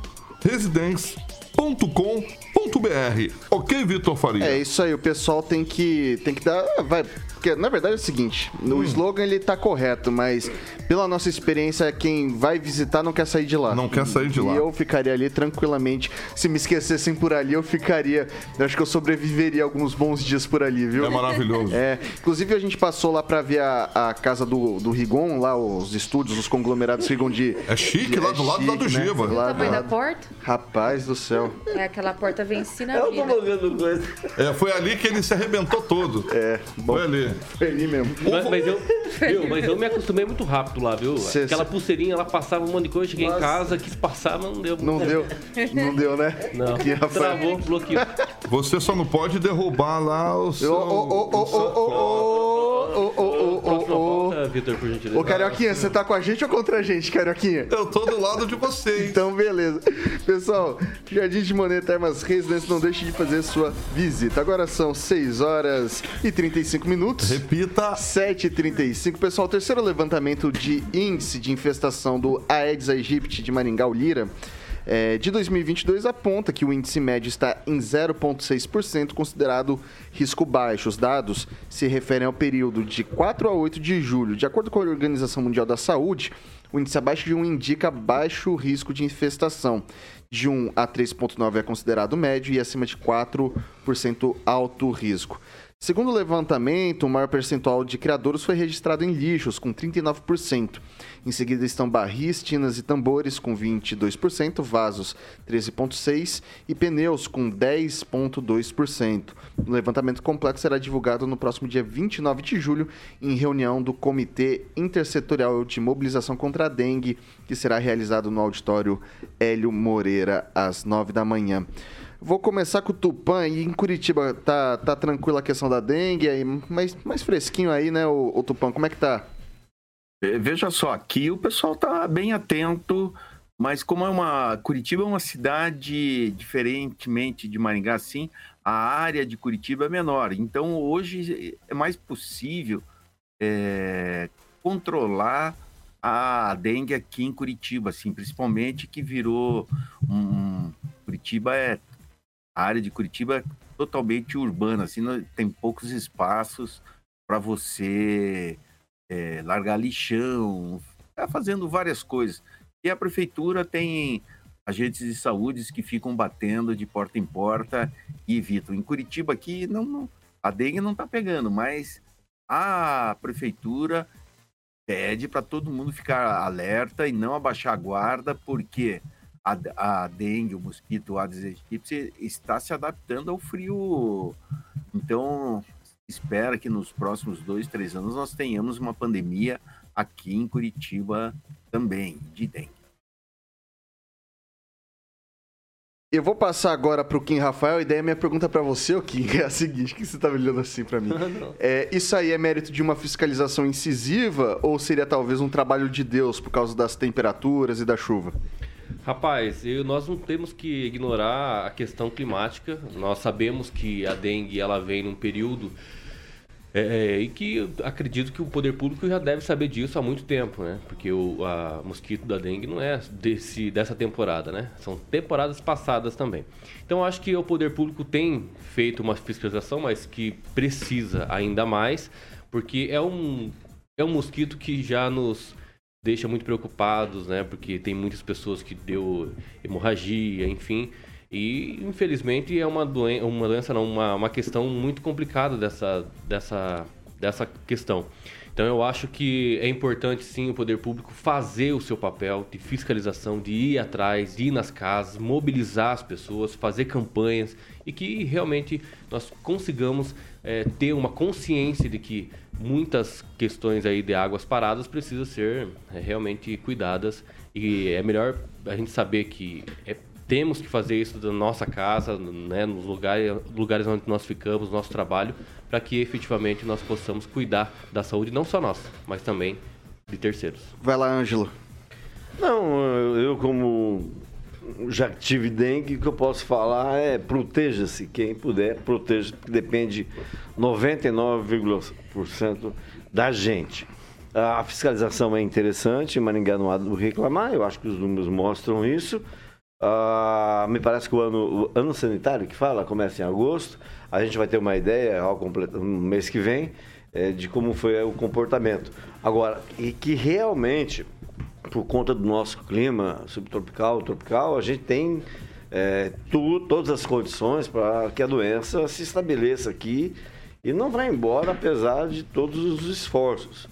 Ok, Vitor Faria? É isso aí, o pessoal tem que dar... Vai. Porque, na verdade, é o seguinte, o slogan ele tá correto, mas pela nossa experiência, quem vai visitar não quer sair de lá. Não quer sair de lá. E eu ficaria ali tranquilamente. Se me esquecessem por ali, eu ficaria... Eu acho que eu sobreviveria alguns bons dias por ali, viu? É maravilhoso. É, inclusive, a gente passou lá pra ver a casa do Rigon, lá os estúdios, os conglomerados Rigon de... É chique, lá do lado do Giva. O tamanho da porta? Rapaz do céu. É, aquela porta vencida. Eu tô logando coisa. É, foi ali que ele se arrebentou todo. É, bom. Foi ali. Feliz mesmo. Mas eu me acostumei muito rápido lá, viu? Aquela pulseirinha, ela passava um monte de coisa, cheguei em casa, quis passar, mas não deu. Não deu, né? Não. Que travou, bloqueou. Você só não pode derrubar lá o seu... Vitor, por gentileza. Ô, Carioquinha, você tá com a gente ou contra a gente, Carioquinha? Eu tô do lado de vocês. Então, beleza. Pessoal, Jardim de Monet Thermas Residence, não deixe de fazer sua visita. Agora são 6:35. Repita. 7:35. Pessoal, o terceiro levantamento de índice de infestação do Aedes aegypti de Maringá-Ulira de 2022 aponta que o índice médio está em 0,6%, considerado risco baixo. Os dados se referem ao período de 4 a 8 de julho. De acordo com a Organização Mundial da Saúde, o índice abaixo de 1 indica baixo risco de infestação. De 1 a 3,9 é considerado médio e acima de 4% alto risco. Segundo o levantamento, o maior percentual de criadouros foi registrado em lixos, com 39%. Em seguida estão barris, tinas e tambores, com 22%, vasos, 13,6% e pneus, com 10,2%. O levantamento completo será divulgado no próximo dia 29 de julho, em reunião do Comitê Intersetorial de Mobilização contra a Dengue, que será realizado no auditório Hélio Moreira, às 9 da manhã. Vou começar com o Tupã, e em Curitiba tá tranquila a questão da dengue, aí, mas mais fresquinho aí, né, o Tupã, como é que tá? Veja só, aqui o pessoal tá bem atento, mas como Curitiba é uma cidade, diferentemente de Maringá, assim, a área de Curitiba é menor, então hoje é mais possível controlar a dengue aqui em Curitiba, assim, principalmente que virou Curitiba A área de Curitiba é totalmente urbana, assim, tem poucos espaços para você largar lixão, tá fazendo várias coisas. E a prefeitura tem agentes de saúde que ficam batendo de porta em porta e evitam. Em Curitiba aqui, a dengue não está pegando, mas a prefeitura pede para todo mundo ficar alerta e não abaixar a guarda, porque... A dengue, o mosquito, o Aedes aegypti está se adaptando ao frio. Então, espera que nos próximos 2-3 anos nós tenhamos uma pandemia aqui em Curitiba também, de dengue. Eu vou passar agora para o Kim Rafael. A ideia, minha pergunta para você, o Kim, é a seguinte: que você está me olhando assim para mim? Isso aí é mérito de uma fiscalização incisiva ou seria talvez um trabalho de Deus por causa das temperaturas e da chuva? Rapaz, nós não temos que ignorar a questão climática. Nós sabemos que a dengue ela vem num período e que acredito que o poder público já deve saber disso há muito tempo, né? Porque o mosquito da dengue não é dessa temporada, né? São temporadas passadas também. Então acho que o poder público tem feito uma fiscalização, mas que precisa ainda mais, porque é um mosquito que já nos deixa muito preocupados, né? Porque tem muitas pessoas que deu hemorragia, enfim. E, infelizmente, é uma questão muito complicada dessa questão. Então, eu acho que é importante, sim, o poder público fazer o seu papel de fiscalização, de ir atrás, de ir nas casas, mobilizar as pessoas, fazer campanhas e que realmente nós consigamos ter uma consciência de que muitas questões aí de águas paradas precisam ser realmente cuidadas e é melhor a gente saber que temos que fazer isso da nossa casa, né, nos lugares onde nós ficamos, nosso trabalho, para que efetivamente nós possamos cuidar da saúde, não só nossa, mas também de terceiros. Vai lá, Ângelo. Não, eu como já tive dengue, o que eu posso falar é proteja-se, quem puder, proteja, porque depende 99,9% da gente. A fiscalização é interessante, Maringá não há do reclamar, eu acho que os números mostram isso. Me parece que o ano sanitário que fala começa em agosto, a gente vai ter uma ideia ao completo, no mês que vem, de como foi o comportamento. Agora, e que realmente, por conta do nosso clima subtropical, tropical, a gente tem todas as condições para que a doença se estabeleça aqui e não vá embora, apesar de todos os esforços.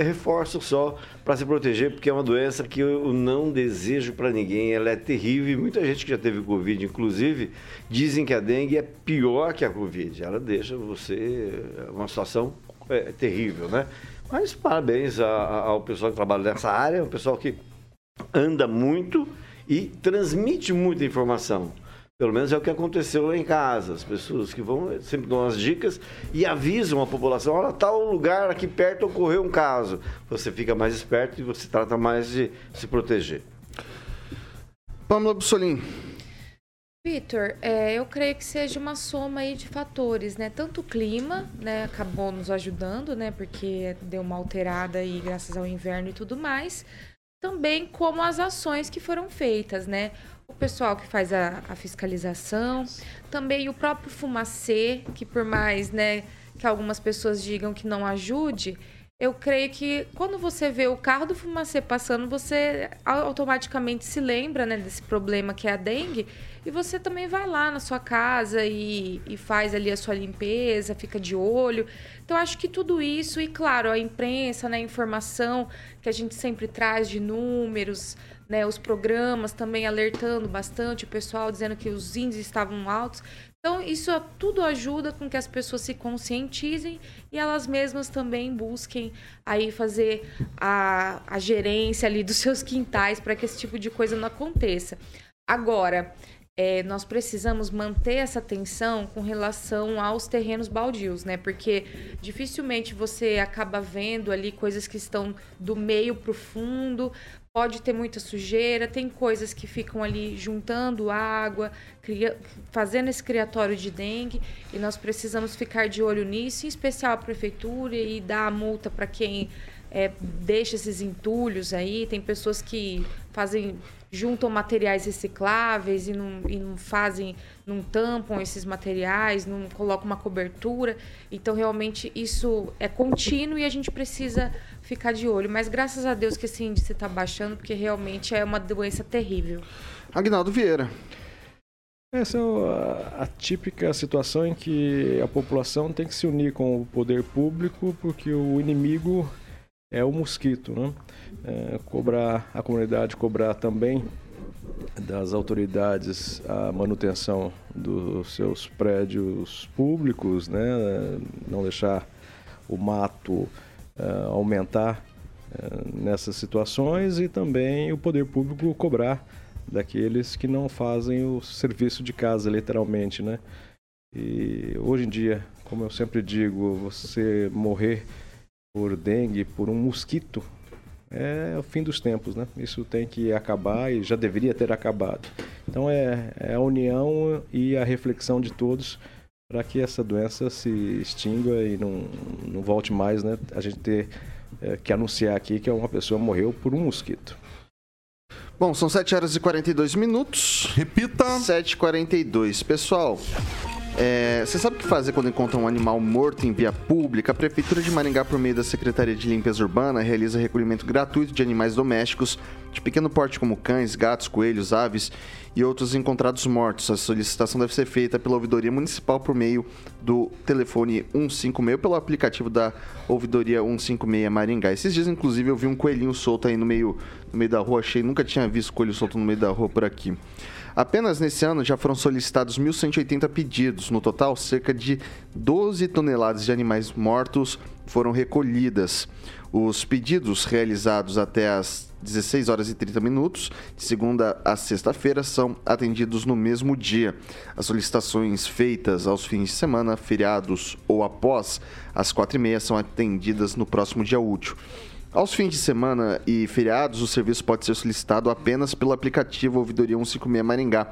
Reforço só para se proteger, porque é uma doença que eu não desejo para ninguém, ela é terrível e muita gente que já teve Covid, inclusive, dizem que a dengue é pior que a Covid, ela deixa você uma situação terrível, né? Mas parabéns ao pessoal que trabalha nessa área, um pessoal que anda muito e transmite muita informação. Pelo menos é o que aconteceu lá em casa. As pessoas que vão sempre dão as dicas e avisam a população, olha, tal lugar aqui perto ocorreu um caso. Você fica mais esperto e você trata mais de se proteger. Pamela Bussolim. Vitor, eu creio que seja uma soma aí de fatores, né? Tanto o clima, né, acabou nos ajudando, né, porque deu uma alterada aí graças ao inverno e tudo mais. Também como as ações que foram feitas, né? O pessoal que faz a fiscalização, também o próprio fumacê, que por mais, né, que algumas pessoas digam que não ajude, eu creio que quando você vê o carro do fumacê passando, você automaticamente se lembra, né, desse problema que é a dengue, e você também vai lá na sua casa e faz ali a sua limpeza, fica de olho. Então, acho que tudo isso, e claro, a imprensa, né, a informação que a gente sempre traz de números, né, os programas também alertando bastante, o pessoal dizendo que os índices estavam altos. Então, isso tudo ajuda com que as pessoas se conscientizem e elas mesmas também busquem aí fazer a gerência ali dos seus quintais para que esse tipo de coisa não aconteça. Agora, nós precisamos manter essa atenção com relação aos terrenos baldios, né? Porque dificilmente você acaba vendo ali coisas que estão do meio para o fundo, pode ter muita sujeira, tem coisas que ficam ali juntando água, fazendo esse criatório de dengue, e nós precisamos ficar de olho nisso, em especial a prefeitura, e dar a multa para quem deixa esses entulhos aí. Tem pessoas que juntam materiais recicláveis e não tampam esses materiais, não colocam uma cobertura. Então, realmente, isso é contínuo e a gente precisa ficar de olho. Mas, graças a Deus que esse índice está baixando, porque realmente é uma doença terrível. Agnaldo Vieira. Essa é a típica situação em que a população tem que se unir com o poder público, porque o inimigo é o mosquito, né? Cobrar a comunidade, cobrar também das autoridades a manutenção dos seus prédios públicos, né? Não deixar o mato aumentar nessas situações, e também o poder público cobrar daqueles que não fazem o serviço de casa, literalmente, né? E hoje em dia, como eu sempre digo, você morrer por dengue, por um mosquito, é o fim dos tempos, né? Isso tem que acabar e já deveria ter acabado. Então é a união e a reflexão de todos para que essa doença se extinga e não volte mais, né? A gente ter que anunciar aqui que uma pessoa morreu por um mosquito. Bom, são 7h42. Repita. 7h42. Pessoal, você sabe o que fazer quando encontra um animal morto em via pública? A Prefeitura de Maringá, por meio da Secretaria de Limpeza Urbana, realiza recolhimento gratuito de animais domésticos de pequeno porte, como cães, gatos, coelhos, aves e outros encontrados mortos. A solicitação deve ser feita pela Ouvidoria Municipal por meio do telefone 156, pelo aplicativo da Ouvidoria 156 Maringá. Esses dias, inclusive, eu vi um coelhinho solto aí no meio da rua, achei, nunca tinha visto coelho solto no meio da rua por aqui. Apenas nesse ano já foram solicitados 1.180 pedidos. No total, cerca de 12 toneladas de animais mortos foram recolhidas. Os pedidos realizados até as 16h30, de segunda a sexta-feira, são atendidos no mesmo dia. As solicitações feitas aos fins de semana, feriados ou após as 16h30 são atendidas no próximo dia útil. Aos fins de semana e feriados, o serviço pode ser solicitado apenas pelo aplicativo Ouvidoria 156 Maringá.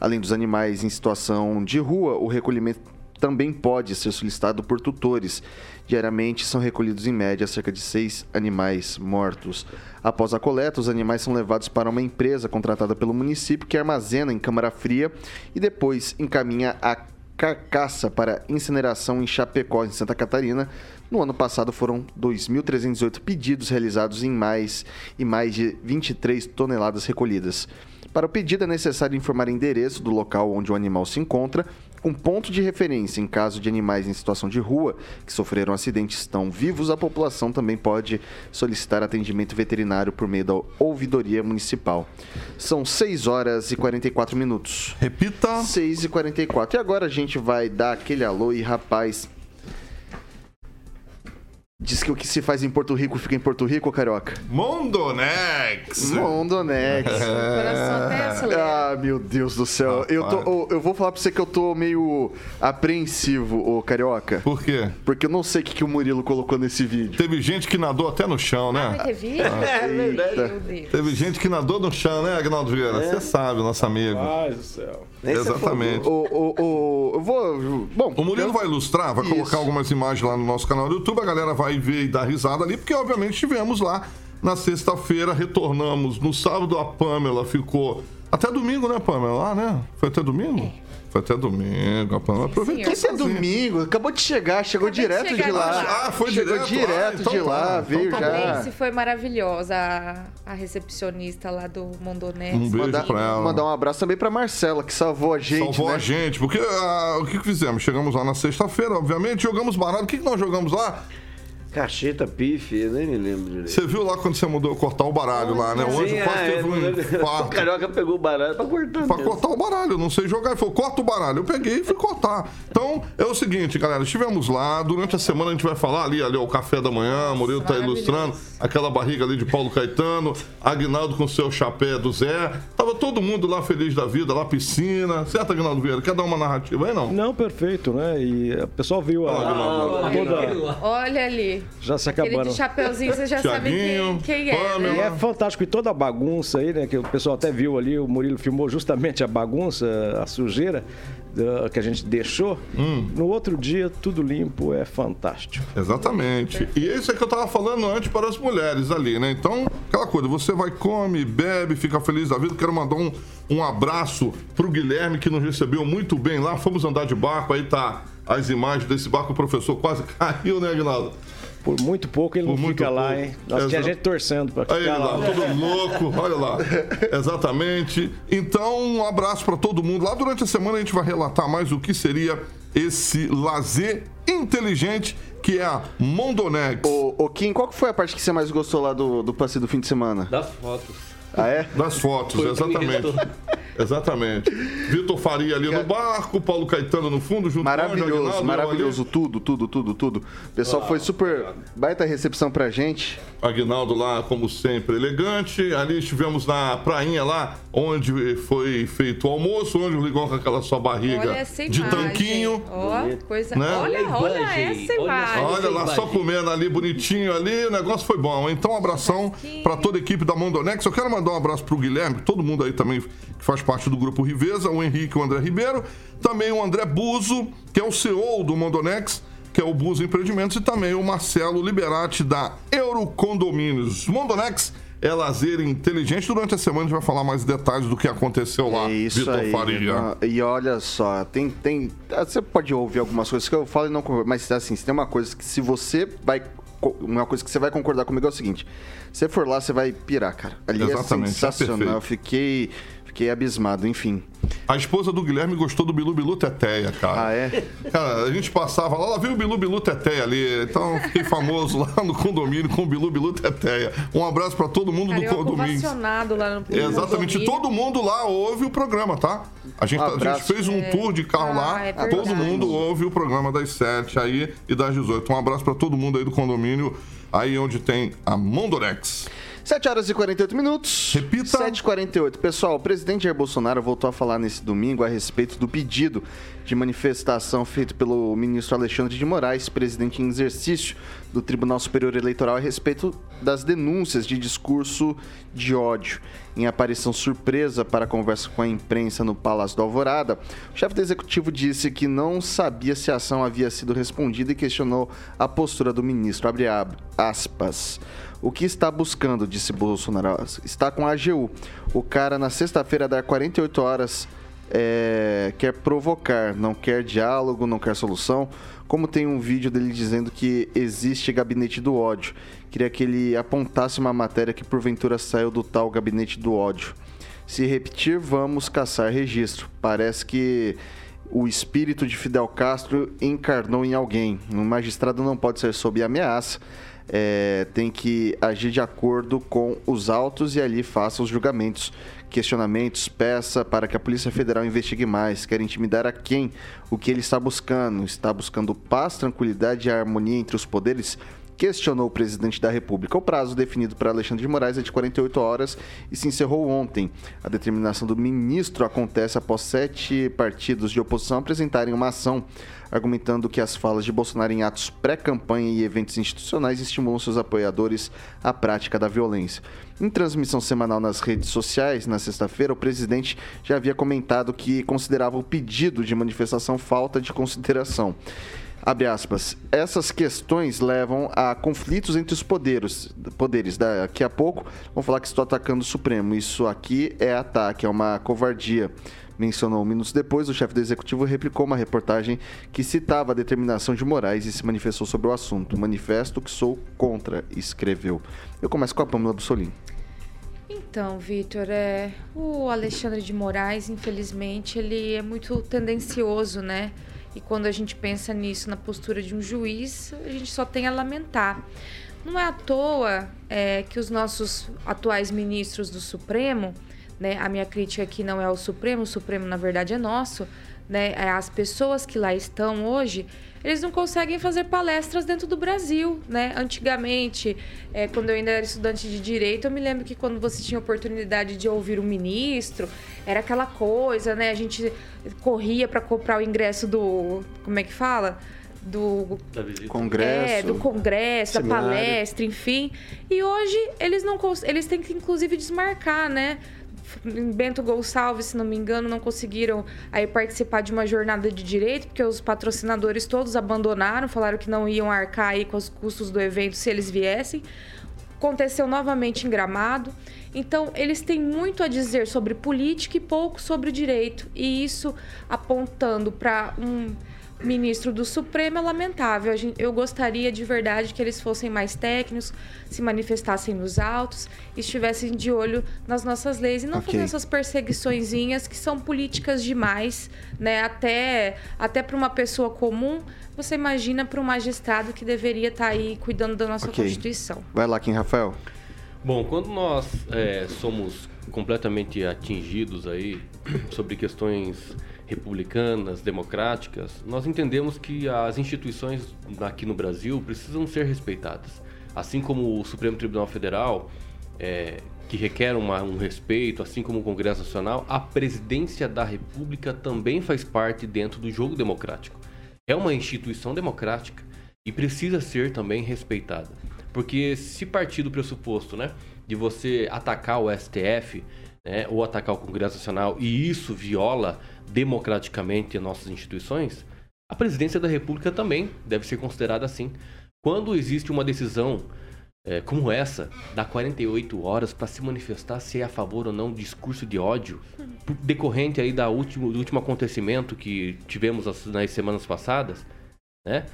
Além dos animais em situação de rua, o recolhimento também pode ser solicitado por tutores. Diariamente são recolhidos em média cerca de 6 animais mortos. Após a coleta, os animais são levados para uma empresa contratada pelo município que armazena em câmara fria e depois encaminha a carcaça para incineração em Chapecó, em Santa Catarina. No ano passado foram 2.308 pedidos realizados em mais de 23 toneladas recolhidas. Para o pedido é necessário informar o endereço do local onde o animal se encontra, com ponto de referência. Em caso de animais em situação de rua que sofreram acidente e estão vivos, a população também pode solicitar atendimento veterinário por meio da ouvidoria municipal. São 6 horas e 44 minutos. Repita! 6 e 44. E agora a gente vai dar aquele alô e, rapaz, diz que o que se faz em Porto Rico fica em Porto Rico, Carioca. Mondonex. Ah, meu Deus do céu. Eu vou falar pra você que eu tô meio apreensivo, ô Carioca. Por quê? Porque eu não sei o que o Murilo colocou nesse vídeo. Teve gente que nadou até no chão, né? Ah, teve? É verdade. Teve gente que nadou no chão, né, Agnaldo Vieira? Você sabe, nosso amigo. Ai, do céu. Exatamente. O Murilo vai ilustrar, vai colocar algumas imagens lá no nosso canal do YouTube. A galera vai ver e dar risada ali, porque obviamente estivemos lá na sexta-feira, retornamos no sábado. A Pamela ficou até domingo, né, Pamela? Lá, né? Foi até domingo? Foi até domingo, a Pamela aproveitou. Esse é domingo, acabou de chegar, chegou direto de lá. Ah, foi direto de lá, veio já. Esse foi maravilhosa, a recepcionista lá do Mondonex. Um beijo pra ela. Mandar um abraço também pra Marcela, que salvou a gente, Salvou a gente, porque o que fizemos? Chegamos lá na sexta-feira, obviamente, jogamos baralho. O que nós jogamos lá? Cacheta, pife, eu nem me lembro direito. Você viu lá quando você mudou cortar o baralho lá, né? Hoje quase teve um infarto. O Carioca pegou o baralho pra cortar. Pra cortar o baralho, eu não sei jogar. Ele falou, corta o baralho. Eu peguei e fui cortar. Então, é o seguinte, galera. Estivemos lá. Durante a semana a gente vai falar ali ó, o café da manhã. O Murilo tá ilustrando. Aquela barriga ali de Paulo Caetano. Agnaldo com seu chapéu do Zé. Tava todo mundo lá feliz da vida, lá piscina. Certo, Agnaldo Vieira? Quer dar uma narrativa aí, não? Não, perfeito, né? E o pessoal viu toda... Olha ali. Já se acabaram. Aquele de chapeuzinho, você já sabe quem é, né? E é fantástico. E toda a bagunça aí, né? Que o pessoal até viu ali, o Murilo filmou justamente a bagunça, a sujeira que a gente deixou. No outro dia, tudo limpo, é fantástico. Exatamente. E isso é que eu tava falando antes para as mulheres ali, né? Então, aquela coisa, você vai, come, bebe, fica feliz da vida. Quero mandar um abraço pro Guilherme, que nos recebeu muito bem lá. Fomos andar de barco, aí tá as imagens desse barco. O professor quase caiu, né, Aguinaldo? Por muito pouco ele não fica lá, hein? Nós tinha gente torcendo pra ficar lá. Todo louco, olha lá. Exatamente. Então, um abraço pra todo mundo. Lá durante a semana a gente vai relatar mais o que seria esse lazer inteligente que é a Mondonex. Ô Kim, qual que foi a parte que você mais gostou lá do passeio do fim de semana? Das fotos. Ah, é? Das fotos, exatamente. Exatamente. Vitor Faria ali no barco, Paulo Caetano no fundo, junto com o Agnaldo. Maravilhoso, tudo. O pessoal foi super baita recepção pra gente. Agnaldo lá, como sempre, elegante. Ali estivemos na prainha lá, onde foi feito o almoço, onde o Rigon com aquela sua barriga de tanquinho. Coisa... Né? Olha essa imagem. Olha lá, só comendo ali, bonitinho ali, o negócio foi bom. Então, um abração pra toda a equipe da Mondonex. Eu quero mandar um abraço pro Guilherme, todo mundo aí também que faz parte do Grupo Riveza, o Henrique, o André Ribeiro, também o André Buzo, que é o CEO do Mondonex, que é o Buzo Empreendimentos, e também o Marcelo Liberati, da Eurocondomínios. Mondonex é lazer inteligente. Durante a semana a gente vai falar mais detalhes do que aconteceu lá, Vitor Faria. E olha só, tem... Você pode ouvir algumas coisas que eu falo e não concordo, mas assim, se tem uma coisa que uma coisa que você vai concordar comigo é o seguinte: se você for lá, você vai pirar, cara. Ali é sensacional. Eu fiquei abismado, enfim. A esposa do Guilherme gostou do Bilu Bilu Teteia, cara. Ah, é? Cara, a gente passava lá, viu o Bilu Bilu Teteia ali. Então, fiquei famoso lá no condomínio com o Bilu Bilu Teteia. Um abraço pra todo mundo do condomínio. Lá no Exatamente, todo mundo lá ouve o programa, tá? A gente fez um tour de carro lá, todo mundo ouve o programa das 7 aí e das 18. Um abraço pra todo mundo aí do condomínio, aí onde tem a Mondonex. 7 horas e 48 minutos. Repita. 7h48. Pessoal, o presidente Jair Bolsonaro voltou a falar nesse domingo a respeito do pedido de manifestação feito pelo ministro Alexandre de Moraes, presidente em exercício do Tribunal Superior Eleitoral, a respeito das denúncias de discurso de ódio. Em aparição surpresa para conversa com a imprensa no Palácio da Alvorada, o chefe do executivo disse que não sabia se a ação havia sido respondida e questionou a postura do ministro. Abre aspas. O que está buscando, disse Bolsonaro, está com a AGU. O cara na sexta-feira dá 48 horas... quer provocar, não quer diálogo, não quer solução, como tem um vídeo dele dizendo que existe gabinete do ódio. Queria que ele apontasse uma matéria que porventura saiu do tal gabinete do ódio. Se repetir, vamos caçar registro. Parece que o espírito de Fidel Castro encarnou em alguém. Um magistrado não pode ser sob ameaça. Tem que agir de acordo com os autos e ali faça os julgamentos, questionamentos, peça para que a Polícia Federal investigue mais. Quer intimidar a quem? O que ele está buscando? Está buscando paz, tranquilidade e harmonia entre os poderes? Questionou o presidente da República. O prazo definido para Alexandre de Moraes é de 48 horas e se encerrou ontem. A determinação do ministro acontece após 7 partidos de oposição apresentarem uma ação, argumentando que as falas de Bolsonaro em atos pré-campanha e eventos institucionais estimulam seus apoiadores à prática da violência. Em transmissão semanal nas redes sociais, na sexta-feira, o presidente já havia comentado que considerava o pedido de manifestação falta de consideração. Abre aspas. Essas questões levam a conflitos entre os poderes. Daqui a pouco vão falar que estou atacando o Supremo. Isso aqui é ataque, é uma covardia. Mencionou minutos depois, o chefe do executivo replicou uma reportagem que citava a determinação de Moraes e se manifestou sobre o assunto. Manifesto que sou contra, escreveu. Eu começo com a Pamela Bussolim. Então, Vitor, o Alexandre de Moraes, infelizmente, ele é muito tendencioso, né? E quando a gente pensa nisso na postura de um juiz, a gente só tem a lamentar. Não é à toa que os nossos atuais ministros do Supremo, né, a minha crítica aqui não é ao Supremo, o Supremo na verdade é nosso, né, as pessoas que lá estão hoje, eles não conseguem fazer palestras dentro do Brasil, né? Antigamente, quando eu ainda era estudante de Direito, eu me lembro que quando você tinha oportunidade de ouvir um ministro, era aquela coisa, né? A gente corria para comprar o ingresso do... Como é que fala? Do Congresso, seminário, da palestra, enfim. E hoje, eles têm que, inclusive, desmarcar, né? Bento Gonçalves, se não me engano, não conseguiram aí participar de uma jornada de direito, porque os patrocinadores todos abandonaram, falaram que não iam arcar aí com os custos do evento se eles viessem. Aconteceu novamente em Gramado. Então, eles têm muito a dizer sobre política e pouco sobre direito. E isso apontando para um ministro do Supremo é lamentável. Eu gostaria de verdade que eles fossem mais técnicos, se manifestassem nos autos, estivessem de olho nas nossas leis e não fazer essas perseguiçõezinhas que são políticas demais, né? Até para uma pessoa comum, você imagina para um magistrado que deveria estar aí cuidando da nossa Constituição. Vai lá, Kim Rafael. Bom, quando nós somos completamente atingidos aí sobre questões republicanas, democráticas, nós entendemos que as instituições aqui no Brasil precisam ser respeitadas. Assim como o Supremo Tribunal Federal, que requer um respeito, assim como o Congresso Nacional, a Presidência da República também faz parte dentro do jogo democrático. É uma instituição democrática e precisa ser também respeitada. Porque se partir do pressuposto, né, de você atacar o STF, né, ou atacar o Congresso Nacional, e isso viola democraticamente as nossas instituições, a Presidência da República também deve ser considerada assim. Quando existe uma decisão como essa, dá 48 horas para se manifestar se é a favor ou não do discurso de ódio, decorrente aí do último acontecimento que tivemos nas semanas passadas, né?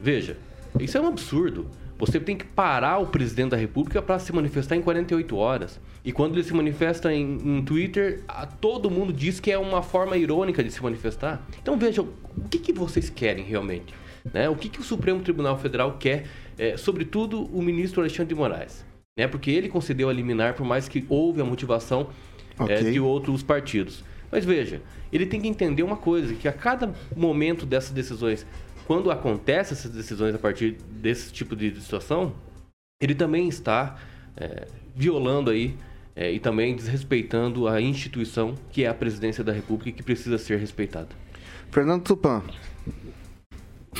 Veja, isso é um absurdo. Você tem que parar o presidente da República para se manifestar em 48 horas. E quando ele se manifesta em Twitter, todo mundo diz que é uma forma irônica de se manifestar. Então vejam, o que vocês querem realmente? Né? O que o Supremo Tribunal Federal quer, sobretudo o ministro Alexandre de Moraes? Né? Porque ele concedeu a liminar, por mais que houve a motivação de outros partidos. Mas veja, ele tem que entender uma coisa, que a cada momento dessas decisões... Quando acontecem essas decisões a partir desse tipo de situação, ele também está violando aí e também desrespeitando a instituição que é a presidência da República e que precisa ser respeitada. Fernando Tupã.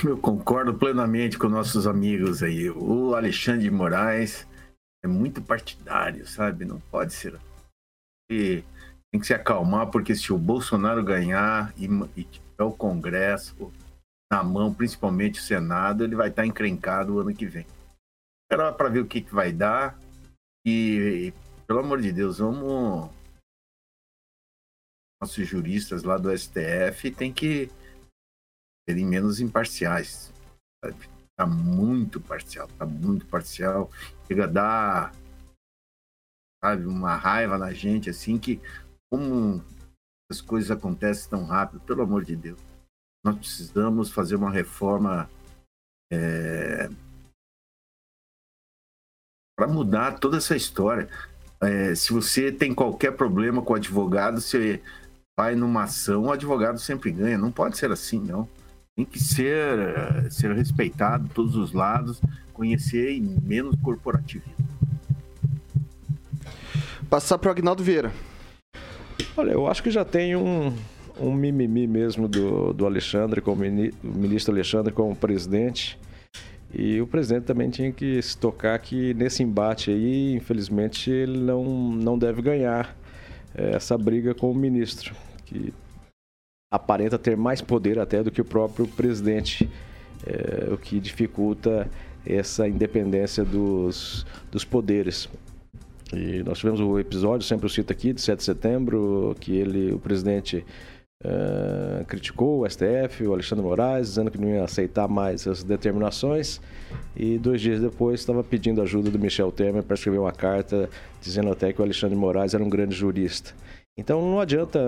Eu concordo plenamente com nossos amigos aí. O Alexandre de Moraes é muito partidário, sabe? Não pode ser. E tem que se acalmar, porque se o Bolsonaro ganhar e tiver o Congresso na mão, principalmente o Senado, ele vai estar encrencado o ano que vem. Esperar para ver o que vai dar. E, pelo amor de Deus, vamos... Nossos juristas lá do STF tem que serem menos imparciais, sabe? Tá muito parcial. Chega a dar, sabe, uma raiva na gente, assim, que como as coisas acontecem tão rápido, pelo amor de Deus. Nós precisamos fazer uma reforma para mudar toda essa história. Se você tem qualquer problema com o advogado, você vai numa ação, o advogado sempre ganha. Não pode ser assim, não. Tem que ser respeitado todos os lados, conhecer e menos corporativismo. Passar para o Agnaldo Vieira. Olha, eu acho que já tem um mimimi mesmo do Alexandre, do ministro Alexandre como presidente. E o presidente também tinha que se tocar que nesse embate aí, infelizmente, ele não deve ganhar essa briga com o ministro, que aparenta ter mais poder até do que o próprio presidente, o que dificulta essa independência dos poderes. E nós tivemos o episódio, sempre eu cito aqui, de 7 de setembro, que o presidente... criticou o STF, o Alexandre Moraes, dizendo que não ia aceitar mais as determinações, e 2 dias depois estava pedindo ajuda do Michel Temer para escrever uma carta dizendo até que o Alexandre Moraes era um grande jurista. Então não adianta,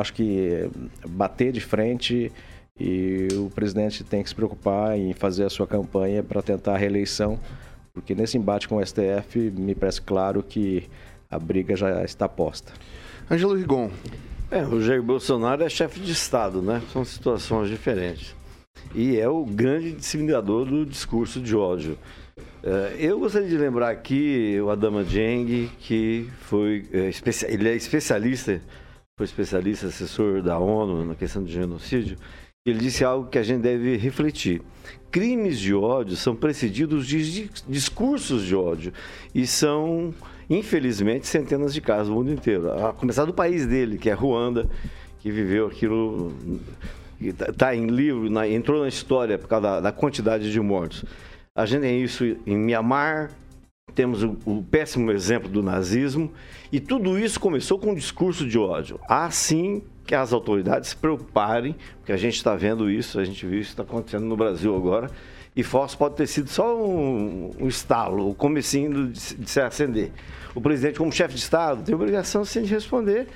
acho que, bater de frente, e o presidente tem que se preocupar em fazer a sua campanha para tentar a reeleição, porque nesse embate com o STF me parece claro que a briga já está posta. Angelo Rigon. O Jair Bolsonaro é chefe de Estado, né? São situações diferentes. E é o grande disseminador do discurso de ódio. Eu gostaria de lembrar aqui o Adama Dieng, que foi especialista, assessor da ONU na questão de genocídio. Ele disse algo que a gente deve refletir. Crimes de ódio são precedidos de discursos de ódio e são... infelizmente, centenas de casos no mundo inteiro. A começar do país dele, que é Ruanda, que viveu aquilo, que está em livro, entrou na história por causa da quantidade de mortos. A gente tem isso em Mianmar, temos o péssimo exemplo do nazismo, e tudo isso começou com um discurso de ódio. Há sim que as autoridades se preocuparem, porque a gente está vendo isso, a gente viu isso que está acontecendo no Brasil agora, e Fox pode ter sido só um estalo, o comecinho de se acender. O presidente, como chefe de Estado, tem obrigação, sim, de responder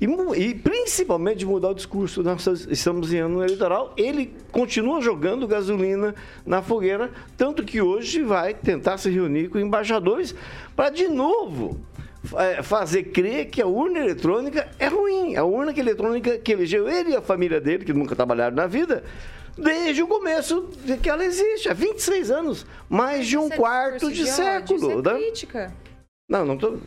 e principalmente de mudar o discurso. Nós estamos em ano eleitoral, ele continua jogando gasolina na fogueira, tanto que hoje vai tentar se reunir com embaixadores para, de novo, fazer crer que a urna eletrônica é ruim. A urna eletrônica que elegeu ele e a família dele, que nunca trabalharam na vida, desde o começo de que ela existe, há 26 anos, mais de um quarto de século. Isso é crítica.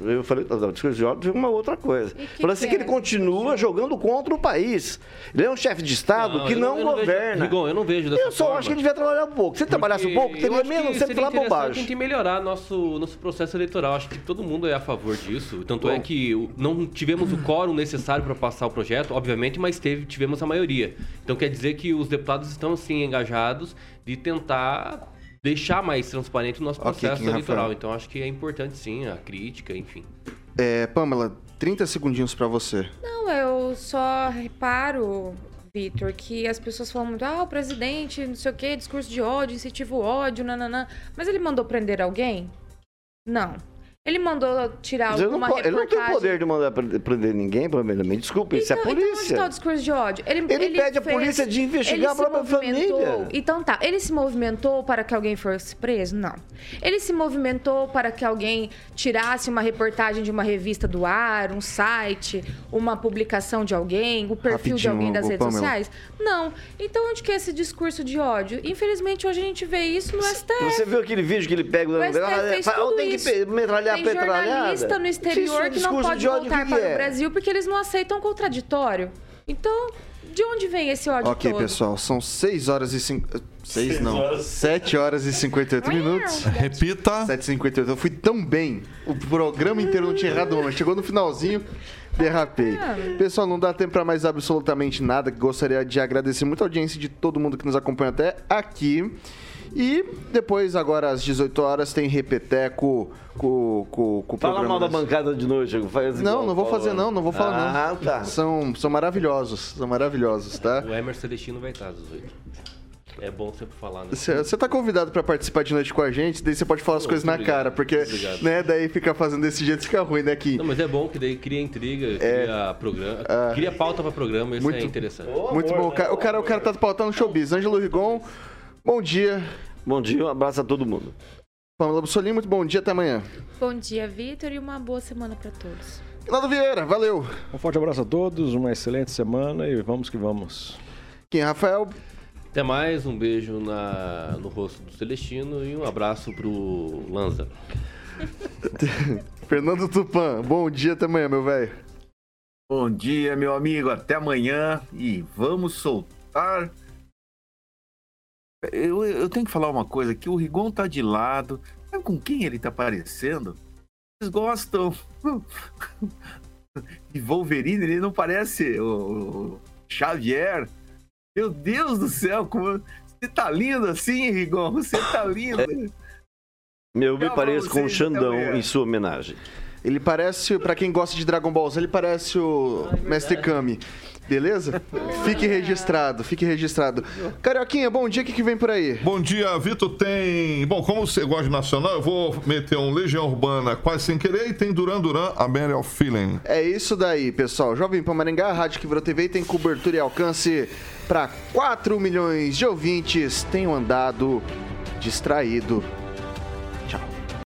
Eu falei, o discurso de ódio é uma outra coisa. Parece que ele continua jogando contra o país. Ele é um chefe de Estado que não governa. Rigon, eu não vejo dessa forma. Eu só acho que ele devia trabalhar um pouco. Se ele trabalhasse um pouco, teria menos, sempre falar bobagem. A gente tem que melhorar nosso processo eleitoral. Acho que todo mundo é a favor disso. Tanto é que não tivemos o quórum necessário para passar o projeto, obviamente, mas tivemos a maioria. Então quer dizer que os deputados estão, sim, engajados de tentar... deixar mais transparente o nosso processo eleitoral. Rafael. Então, acho que é importante, sim, a crítica, enfim. Pamela, 30 segundinhos para você. Não, eu só reparo, Vitor, que as pessoas falam muito, o presidente, não sei o quê, discurso de ódio, incentivo ódio, nananã. Mas ele mandou prender alguém? Não. Ele mandou tirar alguma reportagem. Ele não tem o poder de mandar prender ninguém, primeiramente. Desculpa, então, isso é a polícia. Então, onde está o discurso de ódio? Ele pede a polícia de investigar a própria família. Então tá, ele se movimentou para que alguém fosse preso? Não. Ele se movimentou para que alguém tirasse uma reportagem de uma revista do ar, um site, uma publicação de alguém, o perfil de alguém das redes sociais? Não. Então, onde que é esse discurso de ódio? Infelizmente, hoje a gente vê isso no STF. Você viu aquele vídeo que ele pega... O STF fez tudo isso. Tem jornalista no exterior que não pode voltar para o Brasil porque eles não aceitam contraditório. Então, de onde vem esse ódio todo? Ok, pessoal, são 7 horas e 58 minutos. Repita. 7h58. Eu fui tão bem. O programa inteiro não tinha errado, mas chegou no finalzinho... Derrapei. Pessoal, não dá tempo para mais absolutamente nada. Gostaria de agradecer muito a audiência de todo mundo que nos acompanha até aqui. E depois, agora às 18 horas, tem repeteco com o programa. Fala mal da bancada de noite, Diego. Não vou falar. Ah, tá. São maravilhosos. São maravilhosos, tá? O Emerson Celestino vai estar às 18. É bom sempre falar, né? Você tá convidado pra participar de noite com a gente, daí você pode falar as coisas na cara, porque, né, daí fica fazendo desse jeito, fica ruim, né, Kim? Não, mas é bom que daí cria intriga, cria programa, cria pauta pra programa, isso é interessante. Muito bom, o cara tá pautando showbiz. Angelo Rigon, bom dia. Bom dia, um abraço a todo mundo. Pamela Bussolim, muito bom dia, até amanhã. Bom dia, Vitor, e uma boa semana pra todos. Agnaldo Vieira, valeu. Um forte abraço a todos, uma excelente semana e vamos que vamos. Kim, Rafael... Até mais, um beijo no rosto do Celestino e um abraço pro Lanza. Fernando Tupã, bom dia, até amanhã, meu velho. Bom dia, meu amigo, até amanhã e vamos soltar... Eu tenho que falar uma coisa, que o Rigon tá de lado, sabe com quem ele tá parecendo? Eles gostam. E Wolverine, ele não parece o Xavier... Meu Deus do céu, como... Você tá lindo assim, Rigon? Você tá lindo. Eu me pareço com o Xandão em sua homenagem. Ele parece, pra quem gosta de Dragon Ball, ele parece o Mestre Kami. Beleza? Fique registrado. Carioquinha, bom dia, o que vem por aí? Bom dia, Vitor, tem... Bom, como você gosta de nacional, eu vou meter um Legião Urbana Quase Sem Querer e tem Duran Duran, A Better Feeling. É isso daí, pessoal. Jovem Pan Maringá, Rádio que virou TV, tem cobertura e alcance para 4 milhões de ouvintes. Tenham andado distraído.